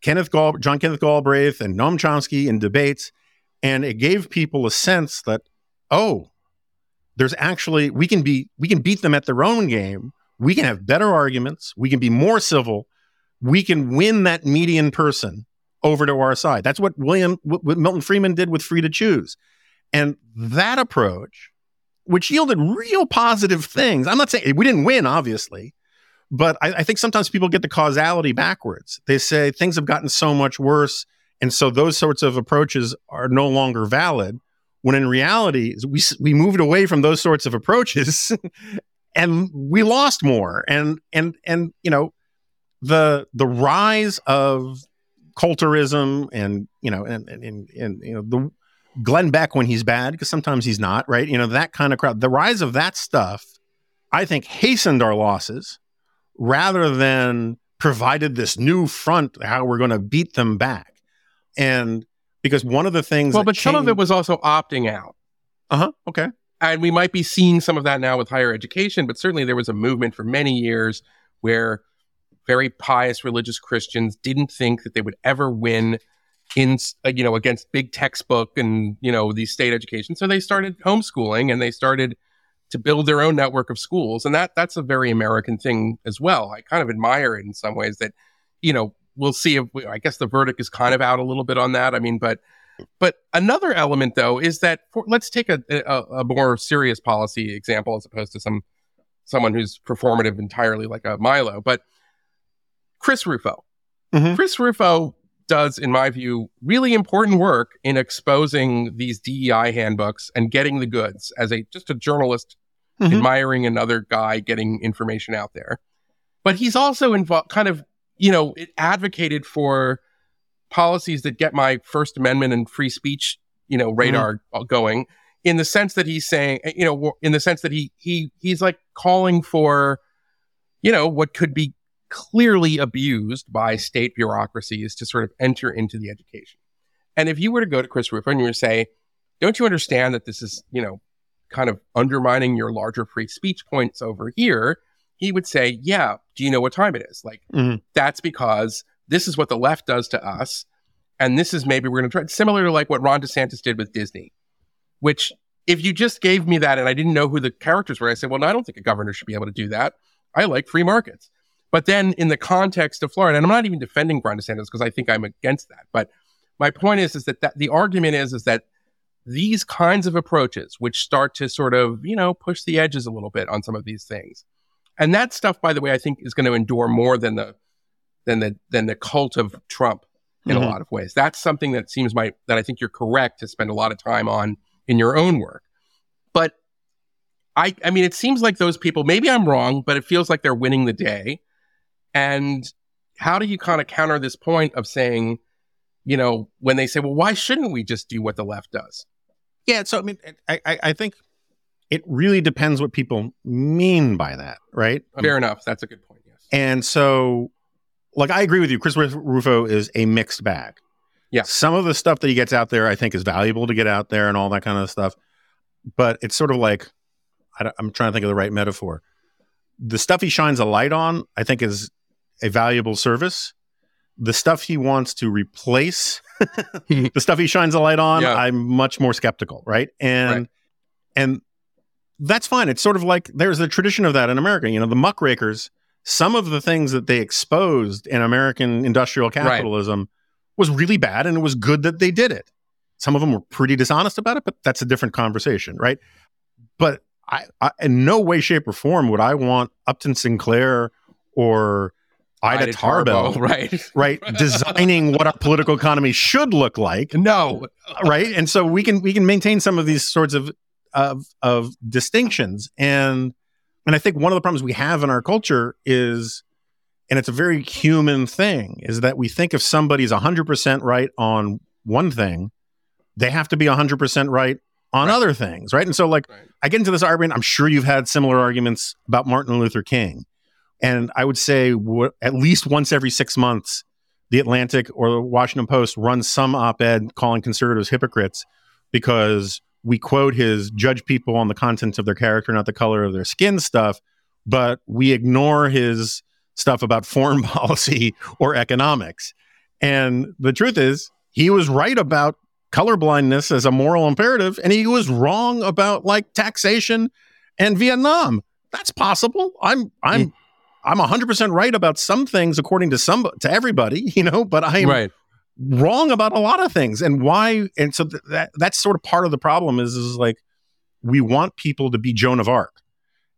Kenneth Gal- John Kenneth Galbraith and Noam Chomsky in debates. And it gave people a sense that, oh, there's actually, we can be, we can beat them at their own game. We can have better arguments. We can be more civil. We can win that median person over to our side. That's what William, what Milton Friedman did with Free to Choose. And that approach, which yielded real positive things. I'm not saying we didn't win, obviously, but I, I think sometimes people get the causality backwards. They say things have gotten so much worse, and so those sorts of approaches are no longer valid, when in reality, we we moved away from those sorts of approaches and we lost more. And, and and you know, the the rise of culturism and, you know, and, and, and, and you know, the Glenn Beck when he's bad, because sometimes he's not, right? You know, that kind of crowd. The rise of that stuff, I think, hastened our losses rather than provided this new front how we're going to beat them back. And because one of the things... Well, but some came... of it was also opting out. Uh-huh. Okay. And we might be seeing some of that now with higher education, but certainly there was a movement for many years where very pious religious Christians didn't think that they would ever win in, you know, against big textbook and, you know, the state education. So they started homeschooling and they started to build their own network of schools. And that that's a very American thing as well. I kind of admire it in some ways that, you know, we'll see if we, I guess the verdict is kind of out a little bit on that. I mean, but but another element, though, is that for, let's take a, a, a more serious policy example as opposed to some someone who's performative entirely like a Milo. But Chris Rufo. Mm-hmm. Chris Rufo does, in my view, really important work in exposing these D E I handbooks and getting the goods as a just a journalist mm-hmm. admiring another guy getting information out there. But he's also involved kind of, you know, it advocated for policies that get my First Amendment and free speech, you know, radar mm-hmm. going in the sense that he's saying, you know, in the sense that he he he's like calling for, you know, what could be clearly abused by state bureaucracies to sort of enter into the education. And if you were to go to Chris Rufo and you were to say, don't you understand that this is, you know, kind of undermining your larger free speech points over here? He would say, yeah, do you know what time it is? Like, mm-hmm. that's because this is what the left does to us. And this is maybe we're going to try, similar to like what Ron DeSantis did with Disney, which if you just gave me that and I didn't know who the characters were, I said, well, no, I don't think a governor should be able to do that. I like free markets. But then in the context of Florida, and I'm not even defending Ron DeSantis because I think I'm against that. But my point is, is that, that the argument is, is that these kinds of approaches, which start to sort of, you know, push the edges a little bit on some of these things. And that stuff, by the way, I think is going to endure more than the than the than the cult of Trump in mm-hmm. a lot of ways. That's something that seems my that I think you're correct to spend a lot of time on in your own work. But I I mean, it seems like those people, maybe I'm wrong, but it feels like they're winning the day. And how do you kind of counter this point of saying, you know, when they say, well, why shouldn't we just do what the left does? Yeah. So, I mean, I I, I think. It really depends what people mean by that, right? Fair enough. That's a good point, yes. And so, like, I agree with you. Chris Rufo is a mixed bag. Yeah. Some of the stuff that he gets out there, I think, is valuable to get out there and all that kind of stuff. But it's sort of like, I don't, I'm trying to think of the right metaphor. The stuff he shines a light on, I think, is a valuable service. The stuff he wants to replace, the stuff he shines a light on, yeah. I'm much more skeptical, right? And right. and... That's fine. It's sort of like there's a tradition of that in America. You know, the muckrakers, some of the things that they exposed in American industrial capitalism right. was really bad, and it was good that they did it. Some of them were pretty dishonest about it, but that's a different conversation, right? But I, I in no way, shape, or form would I want Upton Sinclair or Ida, Ida Tarbell, Tarbell right. right, designing what our political economy should look like. No. Right? And so we can we can maintain some of these sorts of Of of distinctions, and and I think one of the problems we have in our culture is, and it's a very human thing, is that we think if somebody's one hundred percent right on one thing, they have to be one hundred percent right on right. other things, right? And so, like, right. I get into this argument. I'm sure you've had similar arguments about Martin Luther King, and I would say w- at least once every six months, The Atlantic or The Washington Post runs some op-ed calling conservatives hypocrites because we quote his judge people on the contents of their character, not the color of their skin stuff, but we ignore his stuff about foreign policy or economics. And the truth is, he was right about colorblindness as a moral imperative, and he was wrong about like taxation and Vietnam. That's possible. I'm I'm mm. I'm one hundred percent right about some things according to some to everybody, you know, but I am right. wrong about a lot of things. And why? And so th- that that's sort of part of the problem is is like we want people to be Joan of Arc,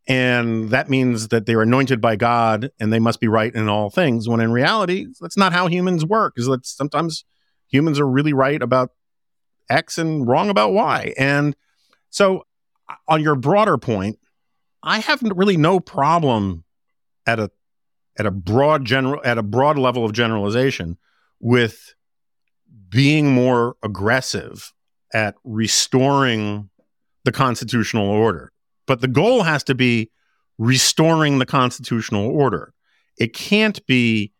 and that means that they're anointed by God and they must be right in all things. When in reality, that's not how humans work. Is that sometimes humans are really right about X and wrong about Y. And so on your broader point, I have really no problem at a at a broad general at a broad level of generalization with being more aggressive at restoring the constitutional order. But the goal has to be restoring the constitutional order. It can't be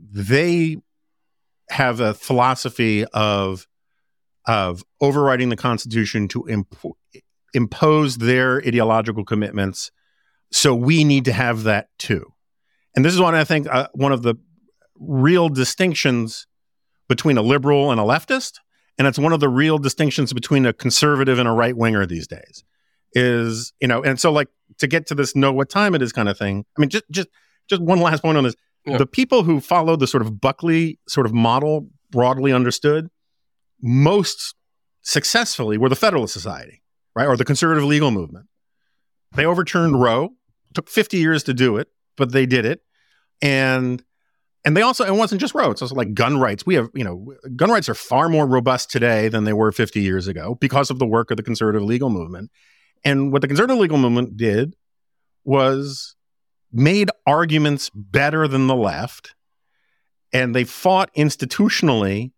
they have a philosophy of of overriding the Constitution to impo- impose their ideological commitments, so we need to have that too. And this is one, I think, uh, one of the real distinctions between a liberal and a leftist, and it's one of the real distinctions between a conservative and a right-winger these days, is, you know, and so like, to get to this know what time it is kind of thing, I mean, just just just one last point on this. Yeah. The people who follow the sort of Buckley sort of model, broadly understood, most successfully were the Federalist Society, right? Or the conservative legal movement. They overturned Roe. It took fifty years to do it, but they did it. And and they also, it wasn't just Roe, it's also like gun rights. We have, you know, gun rights are far more robust today than they were fifty years ago because of the work of the conservative legal movement. And what the conservative legal movement did was made arguments better than the left, and they fought institutionally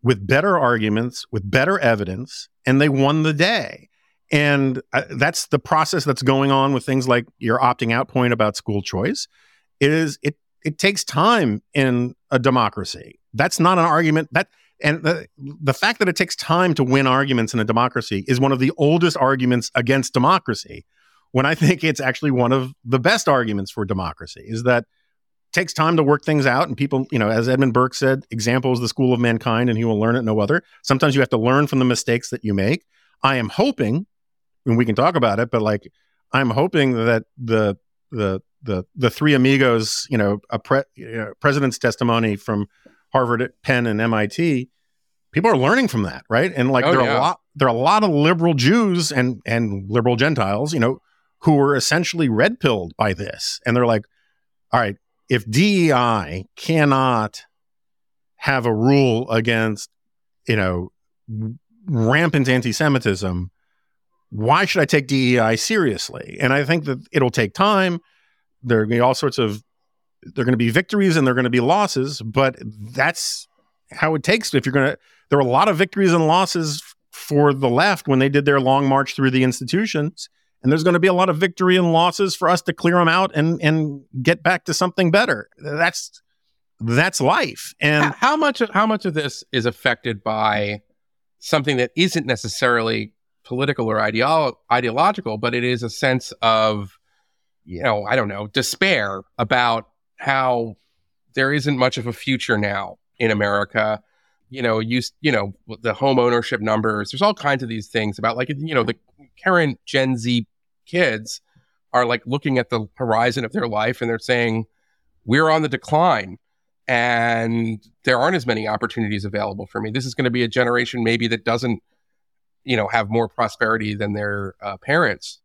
with better arguments, with better evidence, and they won the day. And uh, that's the process that's going on with things like your opting out point about school choice. It is it it takes time in a democracy. That's not an argument that, and the, the fact that it takes time to win arguments in a democracy is one of the oldest arguments against democracy, when I think it's actually one of the best arguments for democracy, is that takes time to work things out, and people, you know, as Edmund Burke said, example is the school of mankind and he will learn it no other. Sometimes you have to learn from the mistakes that you make. I am hoping, and we can talk about it, but like, I'm hoping that the the the the three amigos, you know, a pre, you know, president's testimony from Harvard, Penn, and M I T, people are learning from that, right? And like, oh, there are yeah. a lot there are a lot of liberal Jews and and liberal Gentiles, you know, who were essentially red-pilled by this, and they're like, all right, if D E I cannot have a rule against, you know, rampant anti-Semitism, why should I take D E I seriously? And I think that it'll take time. There are going to be all sorts of, there are going to be victories and there are going to be losses, but that's how it takes. If you're going to, there were a lot of victories and losses for the left when they did their long march through the institutions. And there's going to be a lot of victory and losses for us to clear them out and and get back to something better. That's that's life. And how, how much how much of this is affected by something that isn't necessarily political or ideolo- ideological, but it is a sense of, you know, I don't know, despair about how there isn't much of a future now in America. You know, you, you know, the home ownership numbers, there's all kinds of these things about, like, you know, the current Gen Z kids are like looking at the horizon of their life and they're saying, we're on the decline and there aren't as many opportunities available for me. This is going to be a generation maybe that doesn't, you know, have more prosperity than their uh, parents.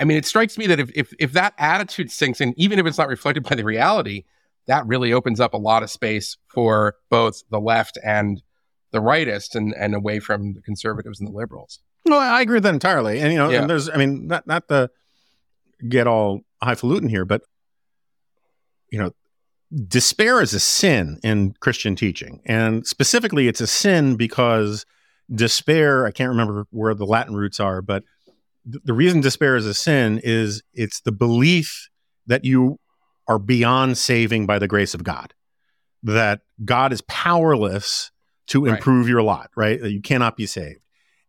I mean, it strikes me that if, if if that attitude sinks in, even if it's not reflected by the reality, that really opens up a lot of space for both the left and the rightist, and, and away from the conservatives and the liberals. Well, I agree with that entirely. And, you know, yeah. and there's, I mean, not, not to get all highfalutin here, but, you know, despair is a sin in Christian teaching. And specifically, it's a sin because despair, I can't remember where the Latin roots are, but th- the reason despair is a sin is it's the belief that you are beyond saving by the grace of God, that God is powerless to improve right. your lot, right? That you cannot be saved.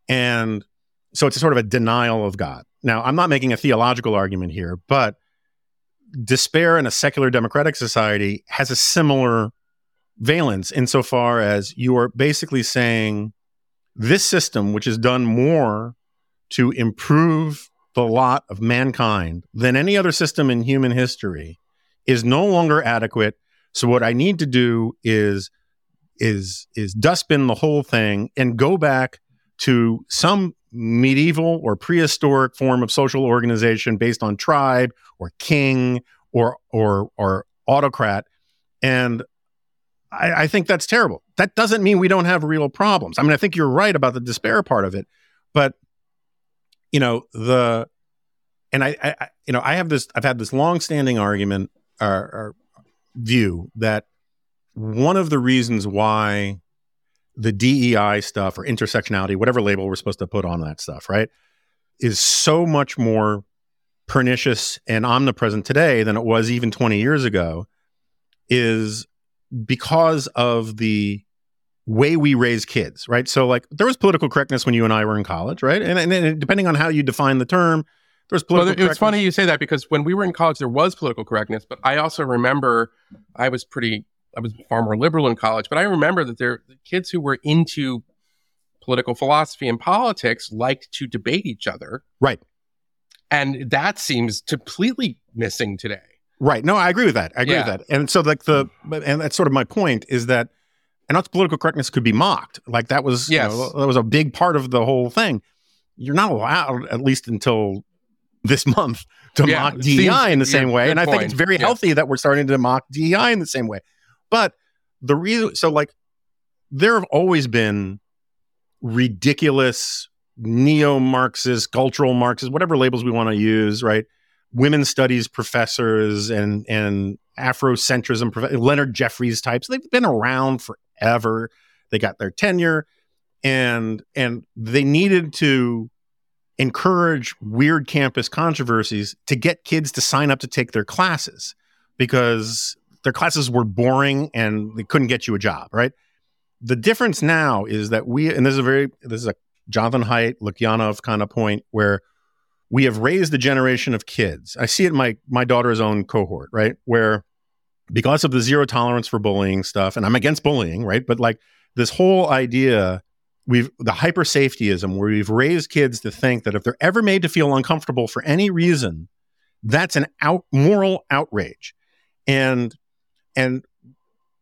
And so it's a sort of a denial of God. Now, I'm not making a theological argument here, but despair in a secular democratic society has a similar valence insofar as you are basically saying this system, which has done more to improve the lot of mankind than any other system in human history, is no longer adequate. So what I need to do is is is dustbin the whole thing and go back to some medieval or prehistoric form of social organization based on tribe or king or or or autocrat. And I, I think that's terrible. That doesn't mean we don't have real problems. I mean, I think you're right about the despair part of it, but you know, the, and I, I you know, I have this, I've had this longstanding argument or, or view that one of the reasons why the D E I stuff or intersectionality, whatever label we're supposed to put on that stuff, right, is so much more pernicious and omnipresent today than it was even twenty years ago, is because of the way we raise kids, right? So like there was political correctness when you and I were in college, right? And, and, and depending on how you define the term, there was political well, correctness. It's funny you say that because when we were in college, there was political correctness, but I also remember I was pretty... I was far more liberal in college, but I remember that there the kids who were into political philosophy and politics liked to debate each other. Right. And that seems completely missing today. Right. No, I agree with that. I agree yeah. with that. And so like the, and that's sort of my point is that, and not political correctness could be mocked. Like that was, yes. you know, that was a big part of the whole thing. You're not allowed, at least until this month, to yeah, mock D E I seems, in the same yeah, way. And I point. think it's very yeah. healthy that we're starting to mock D E I in the same way. But the reason, so like, there have always been ridiculous neo-Marxist, cultural Marxist, whatever labels we want to use, right? Women's studies professors and and Afrocentrism, prof- Leonard Jeffries types. They've been around forever. They got their tenure, and and they needed to encourage weird campus controversies to get kids to sign up to take their classes because their classes were boring and they couldn't get you a job, right? The difference now is that we, and this is a very, this is a Jonathan Haidt, Lukyanov kind of point where we have raised a generation of kids. I see it in my, my daughter's own cohort, right? Where because of the zero tolerance for bullying stuff, and I'm against bullying, right? But like this whole idea, we've, the hyper safetyism where we've raised kids to think that if they're ever made to feel uncomfortable for any reason, that's an out, moral outrage. And And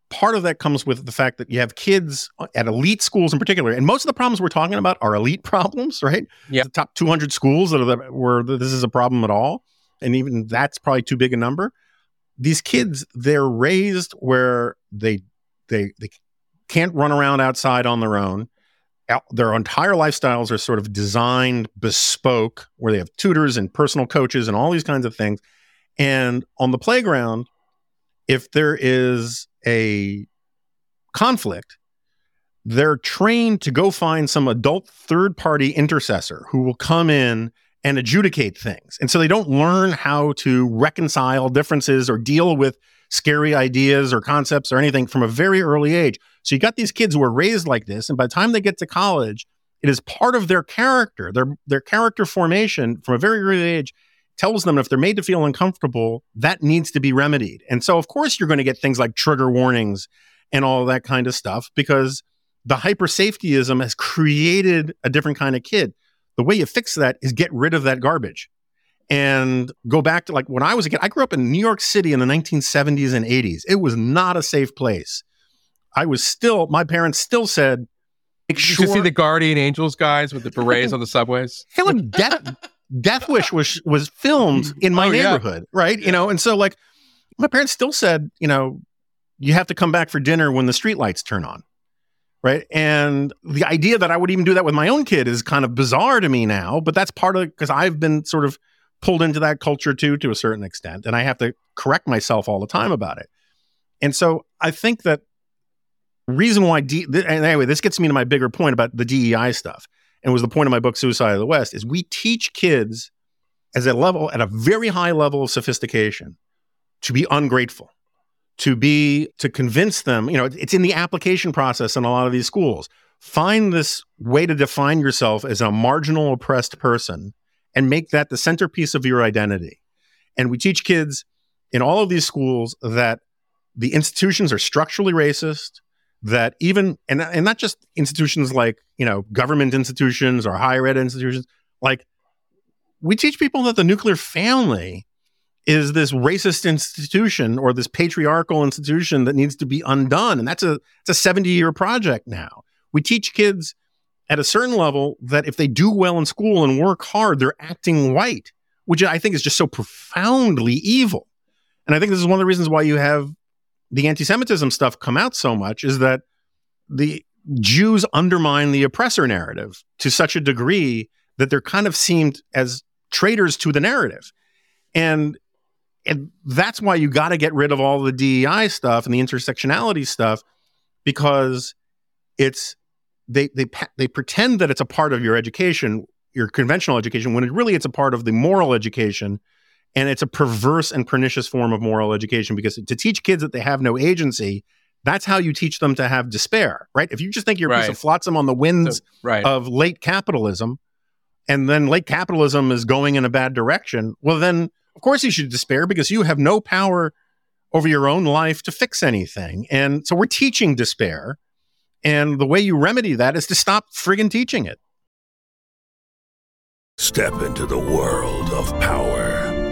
part of that comes with the fact that you have kids at elite schools in particular, and most of the problems we're talking about are elite problems, right? Yeah. The top two hundred schools that are the, where this is a problem at all, and even that's probably too big a number. These kids, they're raised where they they they can't run around outside on their own. Their entire lifestyles are sort of designed bespoke, where they have tutors and personal coaches and all these kinds of things. And on the playground, if there is a conflict, they're trained to go find some adult third-party intercessor who will come in and adjudicate things. And so they don't learn how to reconcile differences or deal with scary ideas or concepts or anything from a very early age. So you got these kids who are raised like this, and by the time they get to college, it is part of their character. Their, their character formation from a very early age tells them if they're made to feel uncomfortable, that needs to be remedied. And so, of course, you're going to get things like trigger warnings and all that kind of stuff because the hyper-safetyism has created a different kind of kid. The way you fix that is get rid of that garbage and go back to, like, when I was a kid, I grew up in New York City in the nineteen seventies and eighties. It was not a safe place. I was still, my parents still said, make sure. Did you see the Guardian Angels guys with the berets on the subways? Helen Depp. Death Wish was was filmed in my oh, neighborhood, yeah. right? Yeah. You know, and so like my parents still said, you know, you have to come back for dinner when the streetlights turn on, right? And the idea that I would even do that with my own kid is kind of bizarre to me now, but that's part of, because I've been sort of pulled into that culture too, to a certain extent, and I have to correct myself all the time about it. And so I think that reason why, D, th- and anyway, this gets me to my bigger point about the D E I stuff. And was the point of my book, Suicide of the West, is we teach kids as a level, at a very high level of sophistication, to be ungrateful, to be, to convince them, you know, it's in the application process in a lot of these schools. Find this way to define yourself as a marginal oppressed person and make that the centerpiece of your identity. And we teach kids in all of these schools that the institutions are structurally racist, that even, and, and not just institutions like, you know, government institutions or higher ed institutions, like we teach people that the nuclear family is this racist institution or this patriarchal institution that needs to be undone. And that's a, it's a seventy-year project now. We teach kids at a certain level that if they do well in school and work hard, they're acting white, which I think is just so profoundly evil. And I think this is one of the reasons why you have the anti-Semitism stuff come out so much, is that the Jews undermine the oppressor narrative to such a degree that they're kind of seemed as traitors to the narrative. And And that's why you got to get rid of all the D E I stuff and the intersectionality stuff, because it's they they they pretend that it's a part of your education, your conventional education, when it really it's a part of the moral education, and it's a perverse and pernicious form of moral education, because to teach kids that they have no agency, that's how you teach them to have despair, right? If you just think you're a right. piece of flotsam on the winds so, right. of late capitalism, and then late capitalism is going in a bad direction, well then, of course you should despair, because you have no power over your own life to fix anything. And so we're teaching despair. And the way you remedy that is to stop friggin' teaching it. Step into the world of power,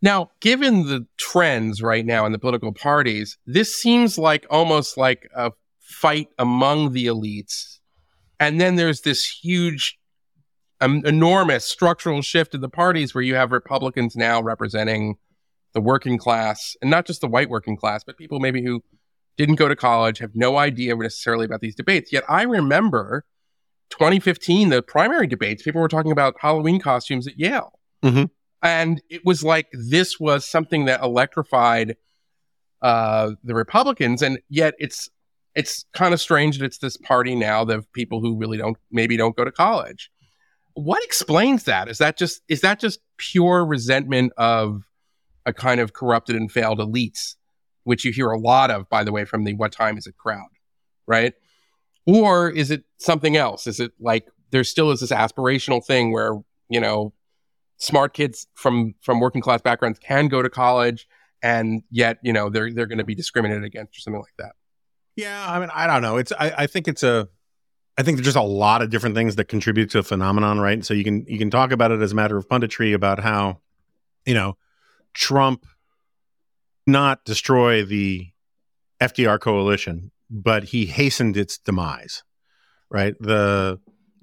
Now, given the trends right now in the political parties, this seems like almost like a fight among the elites. And then there's this huge an enormous structural shift in the parties where you have Republicans now representing the working class, and not just the white working class, but people maybe who didn't go to college, have no idea necessarily about these debates. Yet I remember twenty fifteen, the primary debates, people were talking about Halloween costumes at Yale. Mm-hmm. And it was like this was something that electrified uh, the Republicans, and yet it's it's kind of strange that it's this party now of people who really don't maybe don't go to college. What explains that? Is that just is that just pure resentment of a kind of corrupted and failed elites, which you hear a lot of, by the way, from the What Time Is It crowd, right? Or is it something else? Is it like there still is this aspirational thing where, you know, smart kids from from working class backgrounds can go to college, and yet, you know, they're they're going to be discriminated against or something like that? Yeah, I mean, I don't know. It's I, I think it's a. I think there's just a lot of different things that contribute to the phenomenon, right? So you can you can talk about it as a matter of punditry about how, you know, Trump not destroy the F D R coalition, but he hastened its demise, right? The,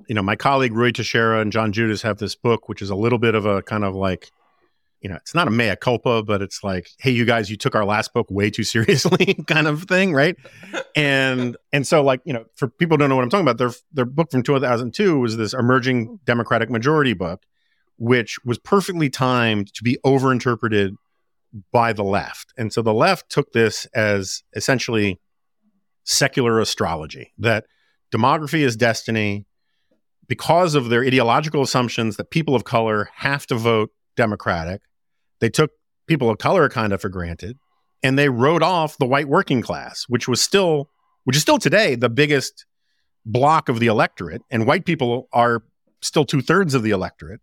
you know, my colleague Rui Teixeira and John Judas have this book, which is a little bit of a kind of like, you know, it's not a mea culpa, but it's like, hey, you guys, you took our last book way too seriously kind of thing, right? And and so, like, you know, for people who don't know what I'm talking about, their their book from two thousand two was this emerging Democratic majority book, which was perfectly timed to be overinterpreted by the left. And so the left took this as essentially secular astrology, that demography is destiny because of their ideological assumptions that people of color have to vote Democratic. They took people of color kind of for granted, and they wrote off the white working class, which was still, which is still today the biggest block of the electorate, and white people are still two thirds of the electorate.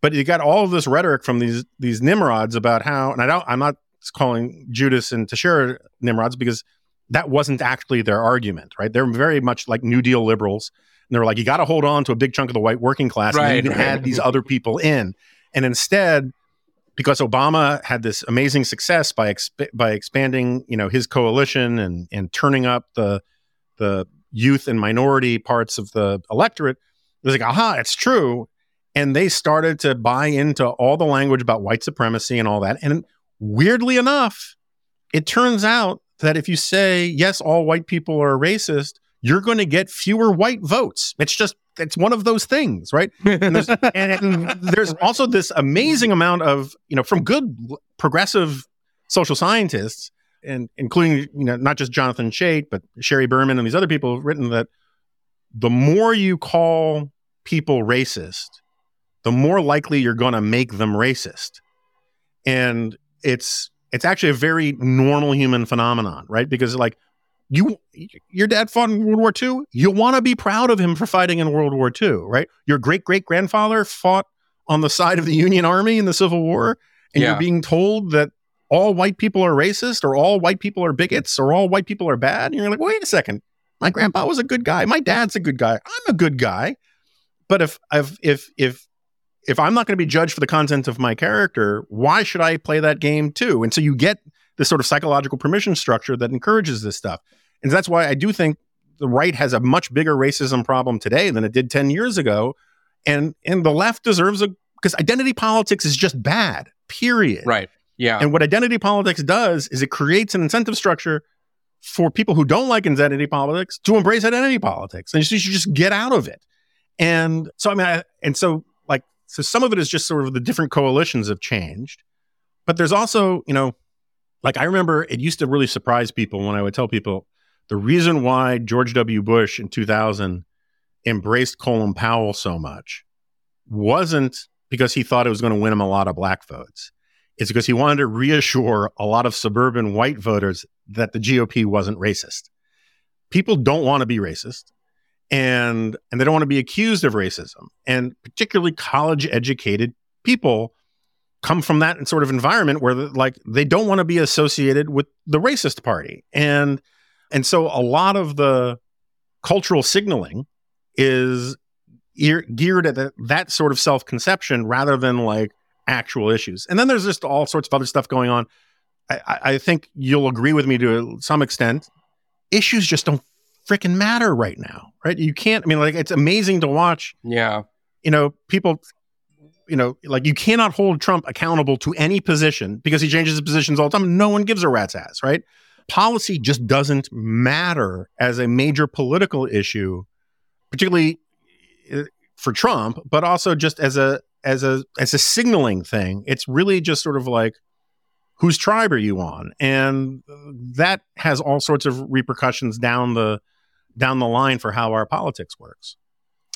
But you got all of this rhetoric from these these nimrods about how, and I don't, I'm not calling Judas and Teixeira nimrods because that wasn't actually their argument, right? They're very much like New Deal liberals, And they're like, you got to hold on to a big chunk of the white working class right, and you can right. add these other people in. And instead, because Obama had this amazing success by exp- by expanding, you know, his coalition and and turning up the the youth and minority parts of the electorate, it was like, aha, it's true. And they started to buy into all the language about white supremacy and all that. And weirdly enough, it turns out that if you say, yes, all white people are racist, you're going to get fewer white votes. It's just, it's one of those things, right? And there's, and there's also this amazing amount of, you know, from good progressive social scientists, and including, you know, not just Jonathan Chait, but Sherry Berman and these other people have written that the more you call people racist, the more likely you're going to make them racist. And it's it's actually a very normal human phenomenon, right? Because like, you, your dad fought in World War Two. You want to be proud of him for fighting in World War Two, right? Your great-great-grandfather fought on the side of the Union Army in the Civil War, and yeah. you're being told that all white people are racist or all white people are bigots or all white people are bad. And you're like, wait a second. My grandpa was a good guy. My dad's a good guy. I'm a good guy. But if if if if if I'm not going to be judged for the content of my character, why should I play that game too? And so you get this sort of psychological permission structure that encourages this stuff. And that's why I do think the right has a much bigger racism problem today than it did ten years ago. And and the left deserves a, because identity politics is just bad, period. Right, yeah. And what identity politics does is it creates an incentive structure for people who don't like identity politics to embrace identity politics. And so you should just get out of it. And so, I mean, I, and so like, so some of it is just sort of the different coalitions have changed, but there's also, you know, like I remember it used to really surprise people when I would tell people the reason why George W. Bush in two thousand embraced Colin Powell so much wasn't because he thought it was going to win him a lot of black votes. It's because he wanted to reassure a lot of suburban white voters that the G O P wasn't racist. People don't want to be racist, and and they don't want to be accused of racism. And particularly college-educated people come from that sort of environment where like they don't want to be associated with the racist party. And And so a lot of the cultural signaling is ear- geared at the, that sort of self-conception rather than like actual issues. And then there's just all sorts of other stuff going on. I, I think you'll agree with me to some extent. Issues just don't freaking matter right now, right? You can't, I mean, like, it's amazing to watch. Yeah. You know, people, you know, like you cannot hold Trump accountable to any position because he changes his positions all the time. No one gives a rat's ass, right? Policy just doesn't matter as a major political issue, particularly for Trump, but also just as a as a as a signaling thing. It's really just sort of like, whose tribe are you on? And that has all sorts of repercussions down the down the line for how our politics works.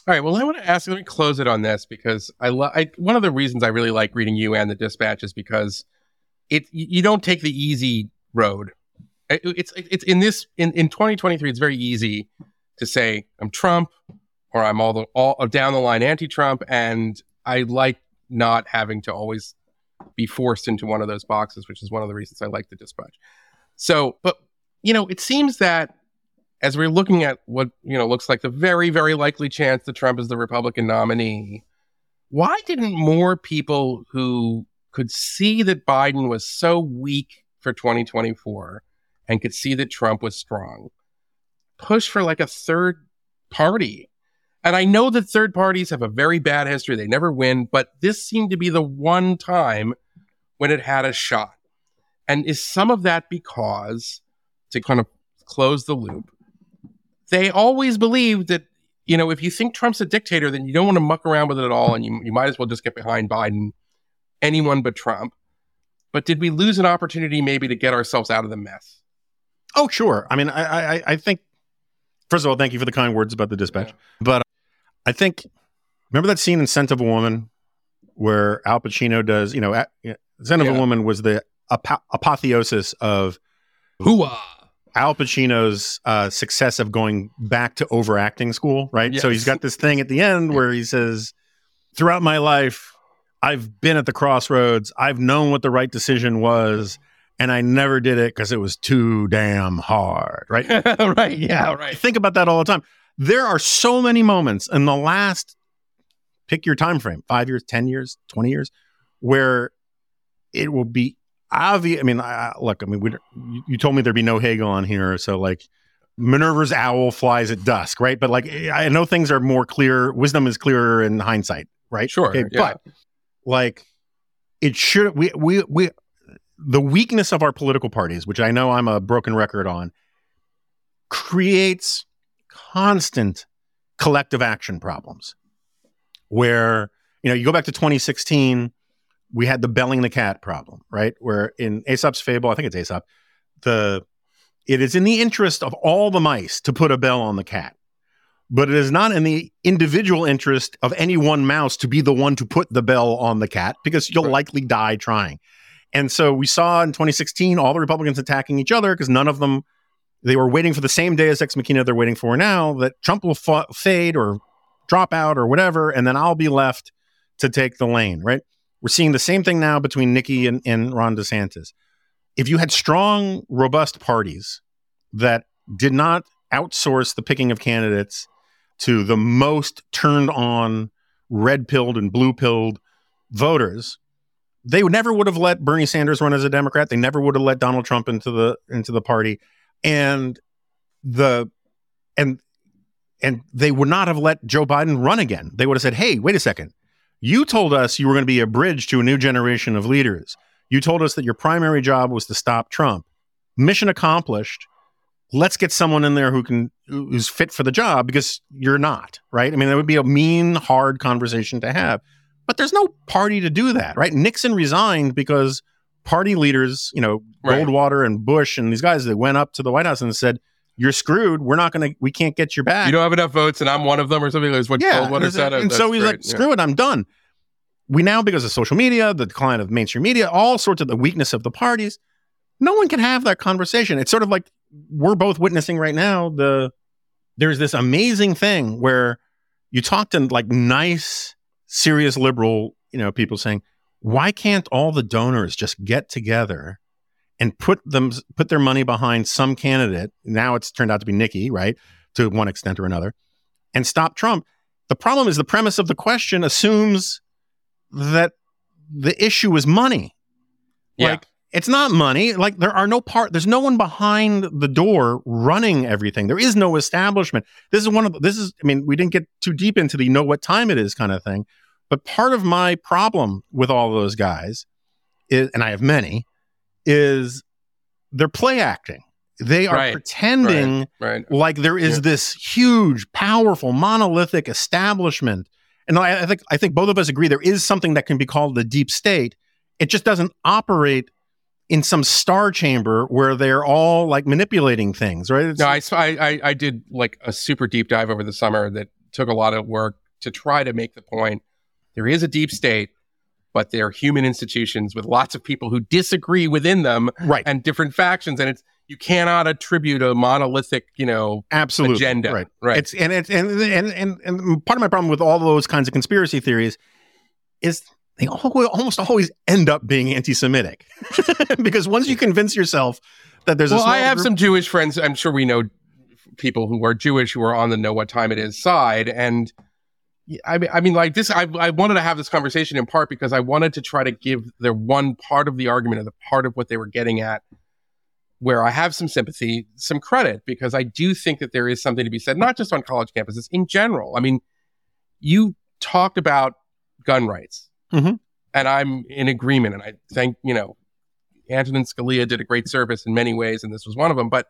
All right. Well, I want to ask you, let me close it on this, because I, lo- I one of the reasons I really like reading you and the Dispatch is because it you don't take the easy road. It's it's in this in, in twenty twenty-three. It's very easy to say I'm Trump or I'm all the all down the line anti-Trump, and I like not having to always be forced into one of those boxes, which is one of the reasons I like the Dispatch. So, but you know, it seems that as we're looking at what you know looks like the very very likely chance that Trump is the Republican nominee, why didn't more people who could see that Biden was so weak for twenty twenty-four? And could see that Trump was strong, push for like a third party? And I know that third parties have a very bad history. They never win, but this seemed to be the one time when it had a shot. And is some of that because, to kind of close the loop, they always believed that, you know, if you think Trump's a dictator, then you don't want to muck around with it at all, and you, you might as well just get behind Biden, anyone but Trump. But did we lose an opportunity maybe to get ourselves out of the mess? Oh, sure. I mean, I, I I think, first of all, thank you for the kind words about the Dispatch. Yeah. But I think, remember that scene in Scent of a Woman where Al Pacino does, you know, at, you know Scent of yeah. a Woman was the ap- apotheosis of Hoo-ah. Al Pacino's uh, success of going back to overacting school, right? Yes. So he's got this thing at the end where he says, throughout my life, I've been at the crossroads. I've known what the right decision was. And I never did it because it was too damn hard, right? Right, yeah, right. I think about that all the time. There are so many moments in the last, pick your time frame, five years, ten years, twenty years, where it will be obvious. I mean, I, look, I mean, we, you told me there'd be no Hegel on here. So like Minerva's owl flies at dusk, right? But like, I know things are more clear. Wisdom is clearer in hindsight, right? Sure. Okay, yeah. But like it should, we, we, we, the weakness of our political parties, which I know I'm a broken record on, creates constant collective action problems where, you know, you go back to twenty sixteen, we had the belling the cat problem, right? Where in Aesop's fable, I think it's Aesop, the it is in the interest of all the mice to put a bell on the cat, but it is not in the individual interest of any one mouse to be the one to put the bell on the cat, because you'll right. likely die trying. And so we saw in twenty sixteen, all the Republicans attacking each other because none of them, they were waiting for the same deus ex machina they're waiting for now, that Trump will f- fade or drop out or whatever, and then I'll be left to take the lane, right? We're seeing the same thing now between Nikki and, and Ron DeSantis. If you had strong, robust parties that did not outsource the picking of candidates to the most turned on, red-pilled and blue-pilled voters, they would never would have let Bernie Sanders run as a Democrat. They never would have let Donald Trump into the into the party. And the and and they would not have let Joe Biden run again. They would have said, hey, wait a second. You told us you were going to be a bridge to a new generation of leaders. You told us that your primary job was to stop Trump. Mission accomplished. Let's get someone in there who can who's fit for the job, because you're not, right? I mean, that would be a mean, hard conversation to have. But there's no party to do that, right? Nixon resigned because party leaders, you know, right. Goldwater and Bush and these guys, they went up to the White House and said, you're screwed. We're not going to, we can't get your back. You don't have enough votes and I'm one of them or something. That's what yeah, Goldwater said. And so he's like, screw yeah. it, I'm done. We now, because of social media, the decline of mainstream media, all sorts of the weakness of the parties, no one can have that conversation. It's sort of like we're both witnessing right now. The There's this amazing thing where you talk to like nice, serious liberal, you know, people saying, why can't all the donors just get together and put them put their money behind some candidate? Now it's turned out to be Nikki, right, to one extent or another, and stop Trump. The problem is the premise of the question assumes that the issue is money. Yeah. Like, it's not money. Like, there are no part, there's no one behind the door running everything. There is no establishment. This is one of, this is, I mean, we didn't get too deep into the you know what time it is kind of thing, but part of my problem with all those guys is, and I have many, is they're play acting. They are right, pretending right, right. like there is yeah. this huge, powerful, monolithic establishment. And I, I think, I think both of us agree there is something that can be called the deep state. It just doesn't operate in some star chamber where they're all like manipulating things, right? It's, no, I, I I did like a super deep dive over the summer that took a lot of work to try to make the point. There is a deep state, but they're human institutions with lots of people who disagree within them, right. and different factions. And it's, you cannot attribute a monolithic, you know, absolutely. Agenda. Right. Right. It's, and, it's, and, and, and, and part of my problem with all those kinds of conspiracy theories is they all, almost always end up being anti-Semitic. Because once you convince yourself that there's well, a small I have group- some Jewish friends, I'm sure we know people who are Jewish who are on the know what time it is side. And I mean, I mean like this, I, I wanted to have this conversation in part because I wanted to try to give the one part of the argument or the part of what they were getting at where I have some sympathy, some credit, because I do think that there is something to be said, not just on college campuses, in general. I mean, you talked about gun rights. Mm-hmm. And I'm in agreement. And I think, you know, Antonin Scalia did a great service in many ways, and this was one of them. But,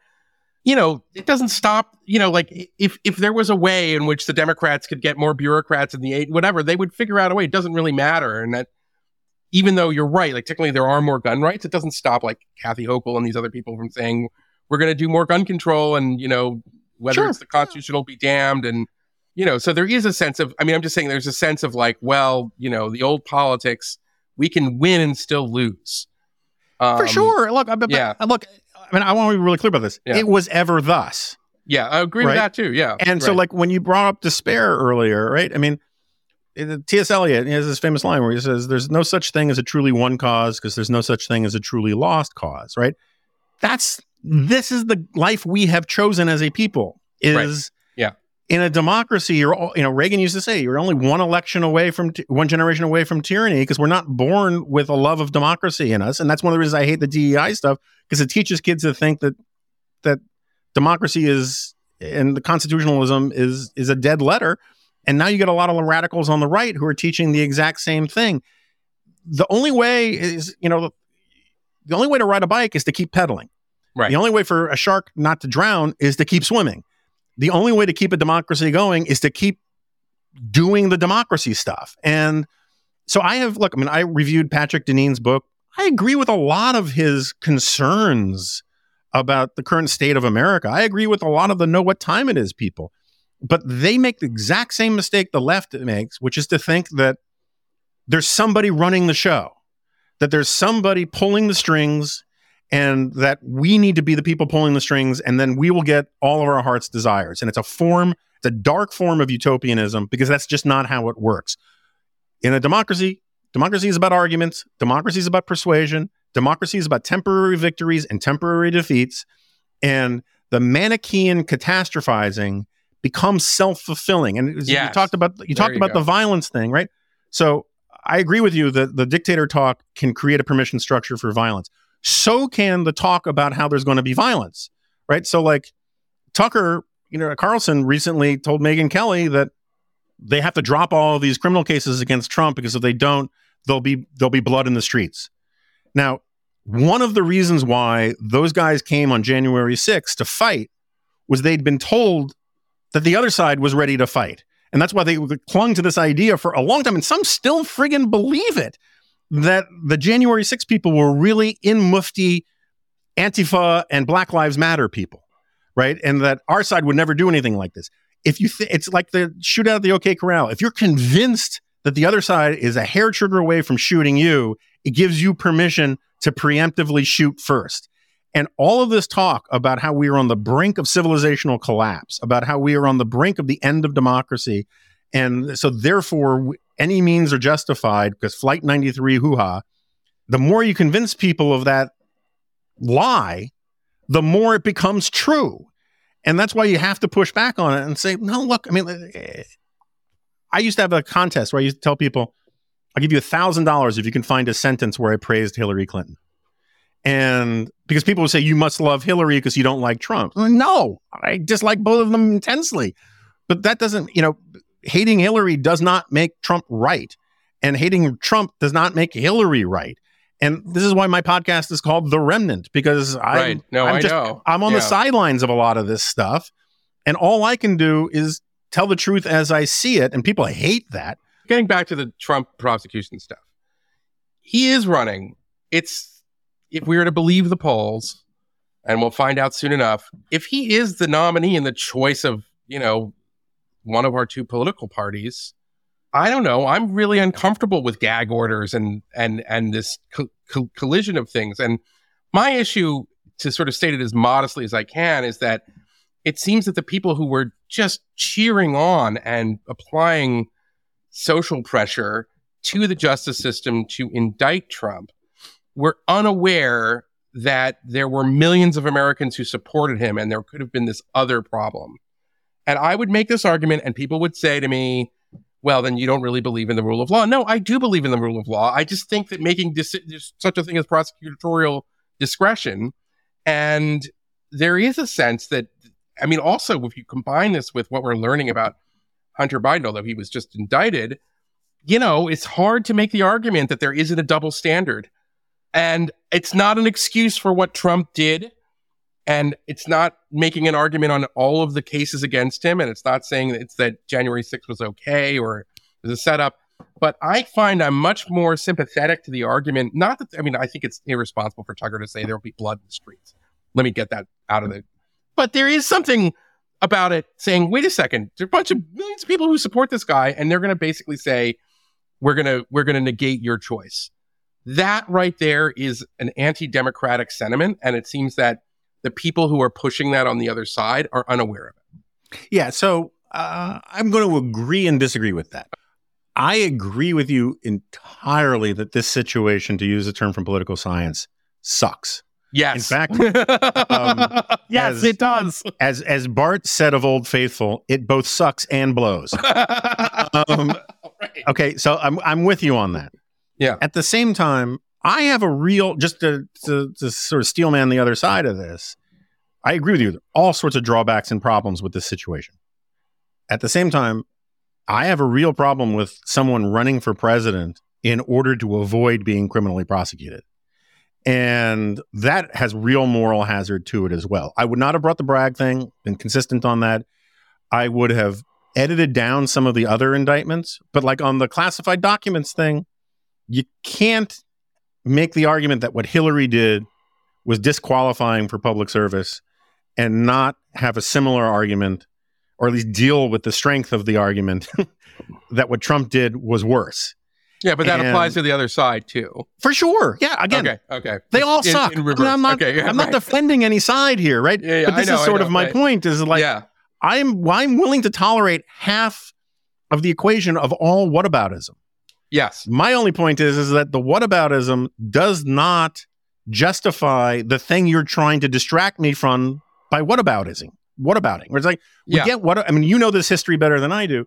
you know, it doesn't stop, you know, like if if there was a way in which the Democrats could get more bureaucrats in the eight, whatever, they would figure out a way. It doesn't really matter. And that, even though you're right, like technically there are more gun rights, it doesn't stop like Kathy Hochul and these other people from saying, we're going to do more gun control and, you know, whether sure. it's the constitutional be damned and, you know, so there is a sense of, I mean, I'm just saying there's a sense of like, well, you know, the old politics, we can win and still lose. Um, For sure. Look, I, but, yeah. look, I mean, I want to be really clear about this. Yeah. It was ever thus. Yeah, I agree right? with that too. Yeah. And right. so like when you brought up despair earlier, right? I mean, T S. Eliot has this famous line where he says, there's no such thing as a truly won cause because there's no such thing as a truly lost cause, right? That's, this is the life we have chosen as a people is... Right. in a democracy, you're all, you know, Reagan used to say, you're only one election away from t- one generation away from tyranny, because we're not born with a love of democracy in us. And that's one of the reasons I hate the D E I stuff, because it teaches kids to think that that democracy is, and the constitutionalism is is a dead letter. And now you get a lot of radicals on the right who are teaching the exact same thing. The only way is, you know, the only way to ride a bike is to keep pedaling. Right. The only way for a shark not to drown is to keep swimming. The only way to keep a democracy going is to keep doing the democracy stuff. And so I have, look, I mean, I reviewed Patrick Deneen's book. I agree with a lot of his concerns about the current state of America. I agree with a lot of the know what time it is people. But they make the exact same mistake the left makes, which is to think that there's somebody running the show, that there's somebody pulling the strings, and that we need to be the people pulling the strings, and then we will get all of our heart's desires. And it's a form, it's a dark form of utopianism, because that's just not how it works. In a democracy, democracy is about arguments, democracy is about persuasion, democracy is about temporary victories and temporary defeats, and the Manichaean catastrophizing becomes self-fulfilling. And yes, you talked about you talked you about go. the violence thing, right? So I agree with you that the dictator talk can create a permission structure for violence. So can the talk about how there's going to be violence, right? So like Tucker, you know, Carlson recently told Megyn Kelly that they have to drop all of these criminal cases against Trump, because if they don't, there'll be there'll be blood in the streets. Now, one of the reasons why those guys came on January sixth to fight was they'd been told that the other side was ready to fight. And that's why they clung to this idea for a long time. And some still friggin' believe it, that the January sixth people were really in mufti Antifa and Black Lives Matter people, right? And that our side would never do anything like this. If you, th- It's like the shootout at the OK Corral. If you're convinced that the other side is a hair trigger away from shooting you, it gives you permission to preemptively shoot first. And all of this talk about how we are on the brink of civilizational collapse, about how we are on the brink of the end of democracy, and so therefore any means are justified because Flight ninety-three hoo-ha, the more you convince people of that lie, the more it becomes true. And that's why you have to push back on it and say, no, look, I mean, I used to have a contest where I used to tell people, I'll give you one thousand dollars if you can find a sentence where I praised Hillary Clinton. And because people would say, you must love Hillary because you don't like Trump. No, I dislike both of them intensely. But that doesn't, you know, hating Hillary does not make Trump right. And hating Trump does not make Hillary right. And this is why my podcast is called The Remnant, because I'm, right. no, I'm, just, I know. I'm on yeah. the sidelines of a lot of this stuff. And all I can do is tell the truth as I see it. And people hate that. Getting back to the Trump prosecution stuff. He is running. It's... If we were to believe the polls, and we'll find out soon enough, if he is the nominee in the choice of, you know, one of our two political parties, I don't know. I'm really uncomfortable with gag orders and and and this co- co- collision of things. And my issue, to sort of state it as modestly as I can, is that it seems that the people who were just cheering on and applying social pressure to the justice system to indict Trump were unaware that there were millions of Americans who supported him, and there could have been this other problem. And I would make this argument, and people would say to me, well, then you don't really believe in the rule of law. No, I do believe in the rule of law. I just think that making dis- there's such a thing as prosecutorial discretion, and there is a sense that, I mean, also, if you combine this with what we're learning about Hunter Biden, although he was just indicted, you know, it's hard to make the argument that there isn't a double standard. And it's not an excuse for what Trump did, and it's not making an argument on all of the cases against him, and it's not saying that, it's that January sixth was okay or it was a setup. But I find I'm much more sympathetic to the argument. Not that, I mean, I think it's irresponsible for Tucker to say there will be blood in the streets. Let me get that out of it. But there is something about it saying, wait a second, there are a bunch of millions of people who support this guy, and they're going to basically say, we're going to we're going to negate your choice. That right there is an anti-democratic sentiment, and it seems that the people who are pushing that on the other side are unaware of it. Yeah, so uh, I'm going to agree and disagree with that. I agree with you entirely that this situation, to use a term from political science, sucks. Yes. In fact, um, yes, as, it does. As as Bart said of Old Faithful, it both sucks and blows. um, right. Okay, so I'm I'm with you on that. Yeah. At the same time, I have a real just to, to to sort of steel man the other side of this. I agree with you. There are all sorts of drawbacks and problems with this situation. At the same time, I have a real problem with someone running for president in order to avoid being criminally prosecuted. And that has real moral hazard to it as well. I would not have brought the brag thing, been consistent on that. I would have edited down some of the other indictments, but like on the classified documents thing, you can't make the argument that what Hillary did was disqualifying for public service and not have a similar argument, or at least deal with the strength of the argument that what Trump did was worse. Yeah, but that and, applies to the other side, too. For sure. Yeah, again, okay, okay. They all in, suck. In I mean, I'm, not, okay, yeah, I'm right. not defending any side here, right? Yeah, yeah, but this know, is sort know, of my right. point, is like, yeah. I'm I'm willing to tolerate half of the equation of all whataboutism. Yes. My only point is, is that the whataboutism does not justify the thing you're trying to distract me from by whataboutism. Whatabouting. Where it's like, we yeah. get what, I mean, you know this history better than I do.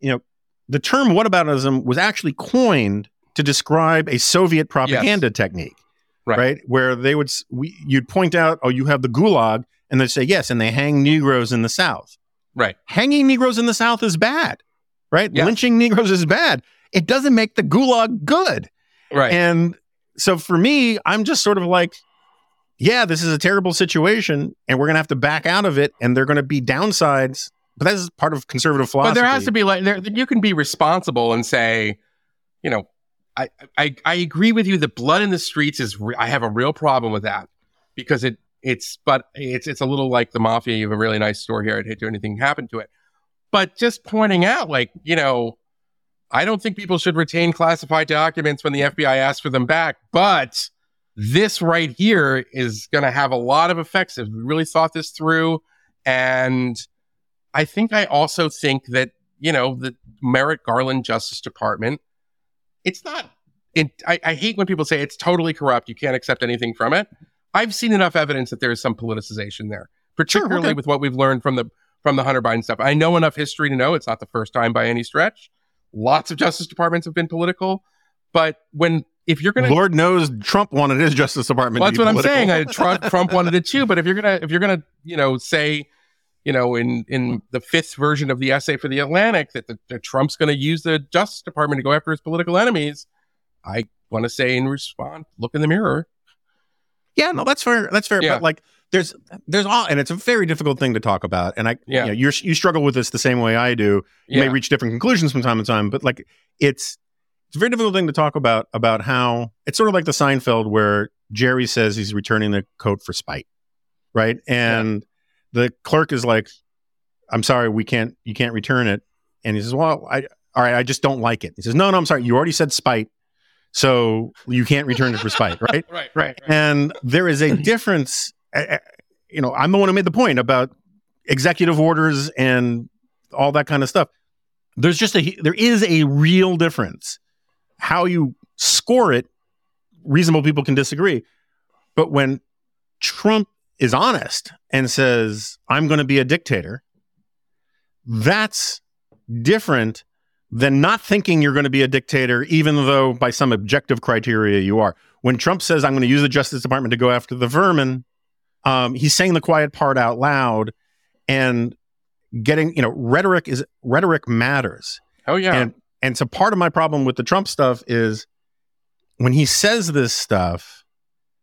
You know, the term whataboutism was actually coined to describe a Soviet propaganda yes. technique, right. right? Where they would, we, you'd point out, oh, you have the gulag, and they'd say, yes, and they hang Negroes in the South. Right. Hanging Negroes in the South is bad, right? Yes. Lynching Negroes is bad. It doesn't make the gulag good. Right. And so for me, I'm just sort of like, yeah, this is a terrible situation, and we're going to have to back out of it, and there are going to be downsides. But that is part of conservative philosophy. But there has to be like, there, you can be responsible and say, you know, I, I I agree with you. The blood in the streets is, re- I have a real problem with that because it it's, but it's it's a little like the mafia. You have a really nice store here. I'd hate to anything happen to it. But just pointing out, like, you know, I don't think people should retain classified documents when the F B I asks for them back. But this right here is going to have a lot of effects. If we really thought this through, and I think I also think that, you know, the Merrick Garland Justice Department, it's not, it, I, I hate when people say it's totally corrupt. You can't accept anything from it. I've seen enough evidence that there is some politicization there, particularly sure, okay. with what we've learned from the from the Hunter Biden stuff. I know enough history to know it's not the first time by any stretch. Lots of Justice Departments have been political. But when, if you're going to... Lord knows Trump wanted his Justice Department well, to be That's what political. I'm saying. I, Trump, Trump wanted it too. But if you're going to, if you're going to, you know, say... You know, in, in the fifth version of the essay for The Atlantic, that the, the Trump's going to use the Justice Department to go after his political enemies. I want to say in response, look in the mirror. Yeah, no, that's fair. That's fair. Yeah. But like, there's there's all, and it's a very difficult thing to talk about. And I, yeah. you know, you're, you struggle with this the same way I do. You yeah. may reach different conclusions from time to time, but like, it's it's a very difficult thing to talk about about how it's sort of like the Seinfeld where Jerry says he's returning the coat for spite, right? And yeah. the clerk is like, I'm sorry, we can't, you can't return it. And he says, well, I, all right, I just don't like it. He says, no, no, I'm sorry. You already said spite. So you can't return it for spite, right? right, right, right. And there is a difference. Uh, you know, I'm the one who made the point about executive orders and all that kind of stuff. There's just a, there is a real difference. How you score it, reasonable people can disagree. But when Trump is honest and says, I'm going to be a dictator, that's different than not thinking you're going to be a dictator, even though by some objective criteria you are. When Trump says, I'm going to use the Justice Department to go after the vermin, um, he's saying the quiet part out loud and getting, you know, rhetoric is rhetoric matters. Oh, yeah. And, and so part of my problem with the Trump stuff is when he says this stuff,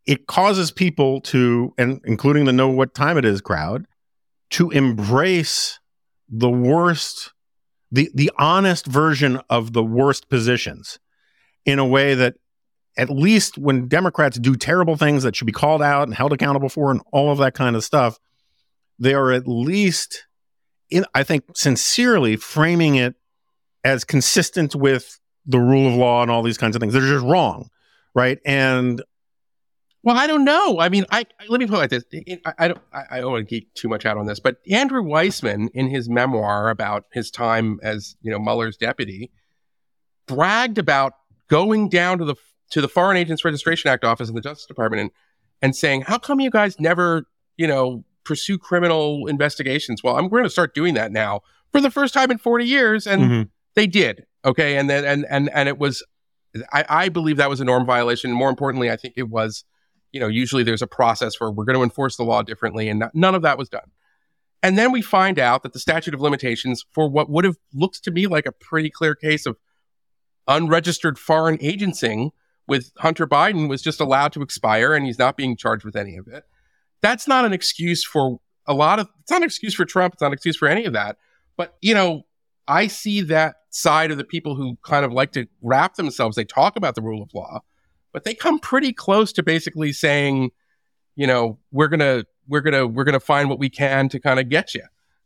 it causes people to, and including the know what time it is crowd, to embrace the worst, the the honest version of the worst positions in a way that at least when Democrats do terrible things that should be called out and held accountable for and all of that kind of stuff, they are at least, in, I think, sincerely framing it as consistent with the rule of law and all these kinds of things. They're just wrong, right? And well, I don't know. I mean, I, I let me put it like this. I, I don't. I, I don't want to geek too much out on this, but Andrew Weissman, in his memoir about his time as, you know, Mueller's deputy, bragged about going down to the to the Foreign Agents Registration Act office in the Justice Department and and saying, how come you guys never, you know, pursue criminal investigations? Well, I'm going to start doing that now for the first time in forty years. And mm-hmm. they did. Okay. And then, and, and, and it was, I, I believe that was a norm violation. More importantly, I think it was, you know, usually there's a process where we're going to enforce the law differently, and not, none of that was done. And then we find out that the statute of limitations for what would have looked to me like a pretty clear case of unregistered foreign agenting with Hunter Biden was just allowed to expire, and he's not being charged with any of it. That's not an excuse for a lot of, it's not an excuse for Trump. It's not an excuse for any of that. But, you know, I see that side of the people who kind of like to wrap themselves. They talk about the rule of law, but they come pretty close to basically saying, you know, we're going to, we're going to, we're going to find what we can to kind of get you.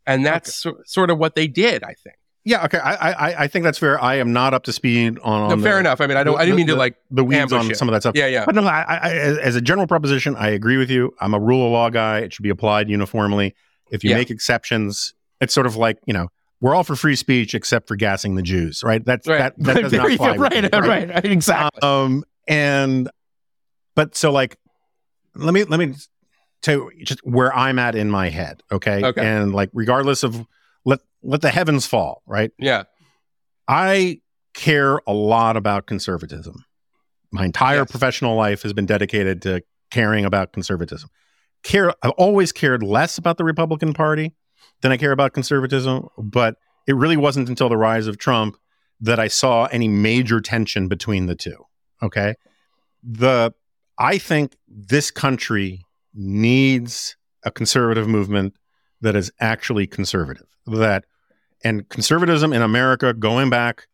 And that's okay. so, sort of what they did, I think. Yeah. Okay. I, I I think that's fair. I am not up to speed on. on no, fair the, enough. I mean, I don't. The, I didn't mean the, to like the weeds on you. Some of that stuff. Yeah, yeah. But no, I, I, as a general proposition, I agree with you. I'm a rule of law guy. It should be applied uniformly. If you yeah. make exceptions, it's sort of like, you know, we're all for free speech except for gassing the Jews, right? That's right. that that right. does not apply. Right, me, right. Right. Exactly. Um. And, but so like, let me let me tell you just where I'm at in my head. Okay. Okay. And like, regardless of. Let let the heavens fall, right? Yeah. I care a lot about conservatism. My entire yes. professional life has been dedicated to caring about conservatism. Care I've always cared less about the Republican Party than I care about conservatism, but it really wasn't until the rise of Trump that I saw any major tension between the two, okay? The I think this country needs a conservative movement that is actually conservative. That and conservatism in America, going back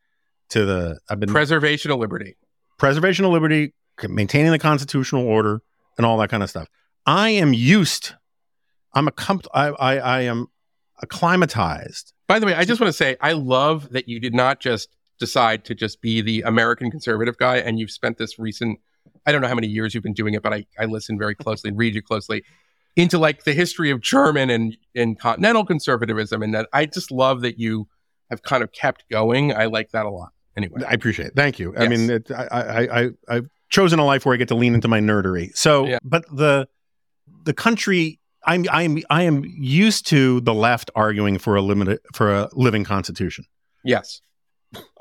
to the I've been preservation of liberty, preservation of liberty, maintaining the constitutional order, and all that kind of stuff. I am used. I'm a I, I I am acclimatized. By the way, I just want to say I love that you did not just decide to just be the American conservative guy, and you've spent this recent I don't know how many years you've been doing it, but I I listen very closely, and read you closely. Into like the history of German and, and continental conservatism, and that I just love that you have kind of kept going. I like that a lot. Anyway, I appreciate it. Thank you. Yes. I mean, it, I, I I I've chosen a life where I get to lean into my nerdery. So, yeah. but the the country, I'm I'm I am used to the left arguing for a limited for a living constitution. Yes,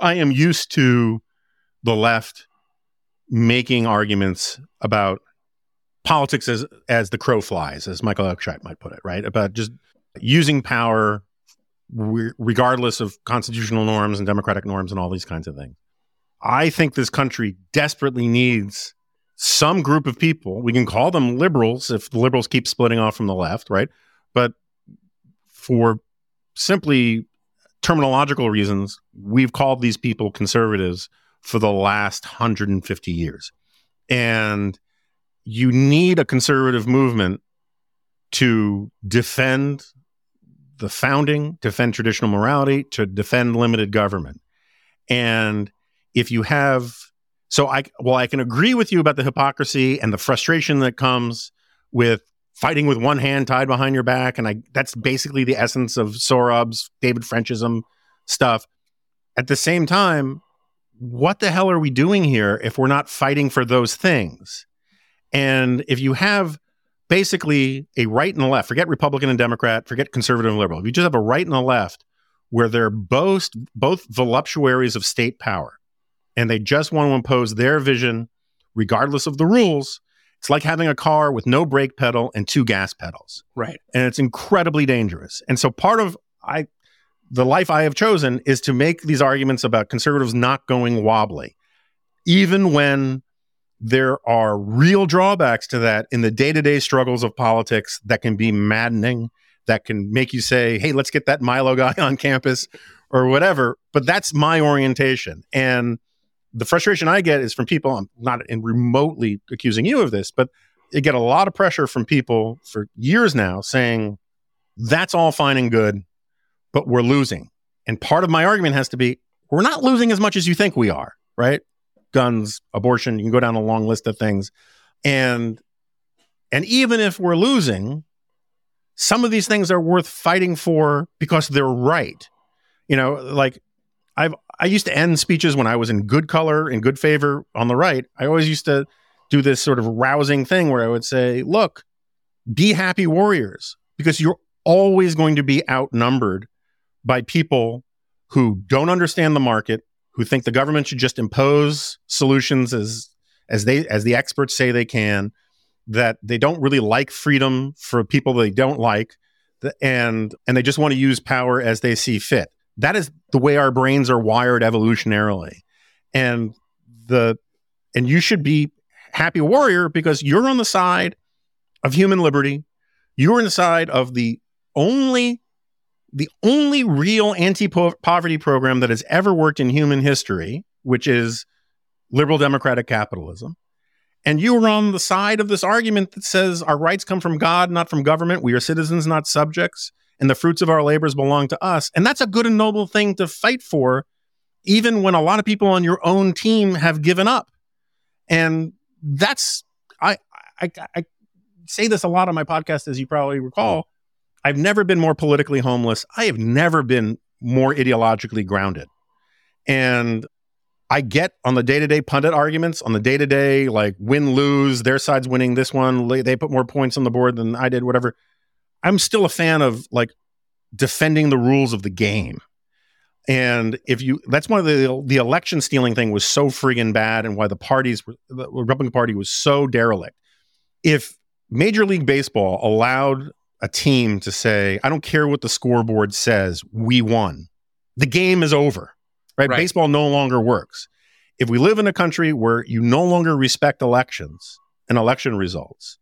I am used to the left making arguments about. Politics as as the crow flies, as Michael Oakeshott might put it, right? About just using power re- regardless of constitutional norms and democratic norms and all these kinds of things. I think this country desperately needs some group of people. We can call them liberals if the liberals keep splitting off from the left, right? But for simply terminological reasons, we've called these people conservatives for the last one hundred fifty years. And you need a conservative movement to defend the founding, defend traditional morality, to defend limited government. And if you have, so I, well, I can agree with you about the hypocrisy and the frustration that comes with fighting with one hand tied behind your back. And I, that's basically the essence of Sorab's David Frenchism stuff. At the same time, what the hell are we doing here if we're not fighting for those things? And if you have basically a right and a left, forget Republican and Democrat, forget conservative and liberal. If you just have a right and a left where they're both, both voluptuaries of state power and they just want to impose their vision regardless of the rules, it's like having a car with no brake pedal and two gas pedals. Right. And it's incredibly dangerous. And so part of I, the life I have chosen is to make these arguments about conservatives not going wobbly, even when there are real drawbacks to that in the day-to-day struggles of politics that can be maddening, that can make you say, hey, let's get that Milo guy on campus or whatever. But that's my orientation. And the frustration I get is from people, I'm not in remotely accusing you of this, but I get a lot of pressure from people for years now saying, that's all fine and good, but we're losing. And part of my argument has to be, we're not losing as much as you think we are, right? Guns, abortion, you can go down a long list of things. And and even if we're losing, some of these things are worth fighting for because they're right. You know, like I've I used to end speeches when I was in good color, in good favor on the right. I always used to do this sort of rousing thing where I would say, look, be happy warriors, because you're always going to be outnumbered by people who don't understand the market, who think the government should just impose solutions as as they as the experts say they can, that they don't really like freedom for people they don't like, and and they just want to use power as they see fit. That is the way our brains are wired evolutionarily. And the and you should be happy warrior, because you're on the side of human liberty. You're on the side of the only the only real anti-poverty program that has ever worked in human history, which is liberal democratic capitalism. And you are on the side of this argument that says our rights come from God, not from government. We are citizens, not subjects. And the fruits of our labors belong to us. And that's a good and noble thing to fight for, even when a lot of people on your own team have given up. And that's, I, I, I say this a lot on my podcast, as you probably recall. I've never been more politically homeless. I have never been more ideologically grounded. And I get on the day-to-day pundit arguments, on the day-to-day, like, win-lose, their side's winning this one, they put more points on the board than I did, whatever. I'm still a fan of, like, defending the rules of the game. And if you, that's one of the, the election stealing thing was so friggin' bad, and why the parties, were, the Republican Party was so derelict. If Major League Baseball allowed a team to say, I don't care what the scoreboard says, we won, the game is over, right? Right. Baseball no longer works. If we live in a country where you no longer respect elections and election results,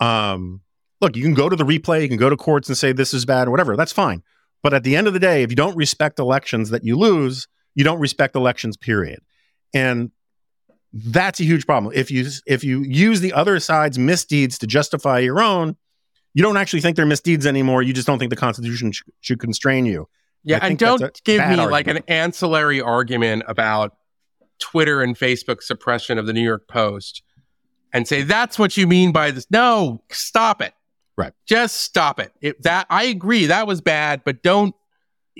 um, look, you can go to the replay, you can go to courts and say this is bad or whatever, that's fine. But at the end of the day, if you don't respect elections that you lose, you don't respect elections, period. And that's a huge problem. If you, if you use the other side's misdeeds to justify your own, you don't actually think they're misdeeds anymore. You just don't think the Constitution sh- should constrain you. Yeah, and don't give me argument. Like an ancillary argument about Twitter and Facebook suppression of the New York Post and say, that's what you mean by this. No, stop it. Right. Just stop it. it. That I agree, that was bad, but don't,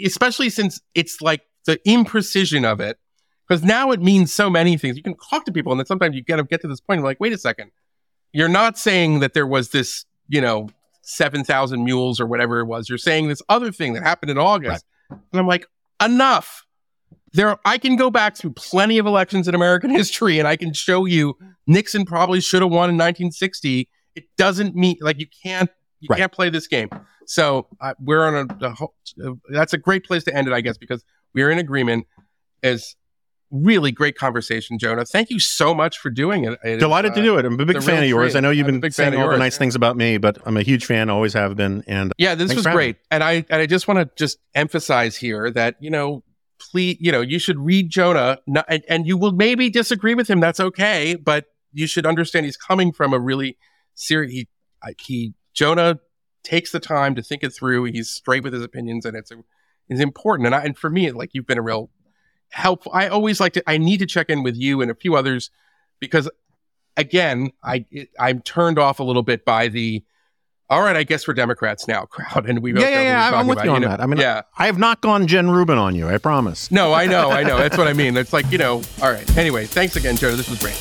especially since it's like the imprecision of it, because now it means so many things. You can talk to people and then sometimes you get, get to this point, like, wait a second, you're not saying that there was this, you know, seven thousand mules or whatever it was. You're saying this other thing that happened in August. Right. And I'm like, enough. There, are, I can go back through plenty of elections in American history and I can show you Nixon probably should have won in nineteen sixty. It doesn't mean, like, you can't, you right. can't play this game. So uh, we're on a, a, a, that's a great place to end it, I guess, because we're in agreement. As really great conversation, Jonah. Thank you so much for doing it. it Delighted is, uh, to do it. I'm a big fan of yours. I know you've I'm been saying all the nice things about me, but I'm a huge fan, always have been. And yeah, this was great. And I and I just want to just emphasize here that, you know, please, you know, you should read Jonah, not, and, and you will maybe disagree with him. That's okay, but you should understand he's coming from a really serious. He, he Jonah takes the time to think it through. He's straight with his opinions, and it's it's important. And I, and for me, like, you've been a real helpful. I always like to, I need to check in with you and a few others, because again, I, it, I'm turned off a little bit by the, all right, I guess we're Democrats now crowd. And we've, yeah, yeah, yeah, I'm with you on that. I mean, yeah. I have not gone Jen Rubin on you. I promise. No, I know. I know. That's what I mean. It's like, you know, all right. Anyway, thanks again, Jonah. This was great.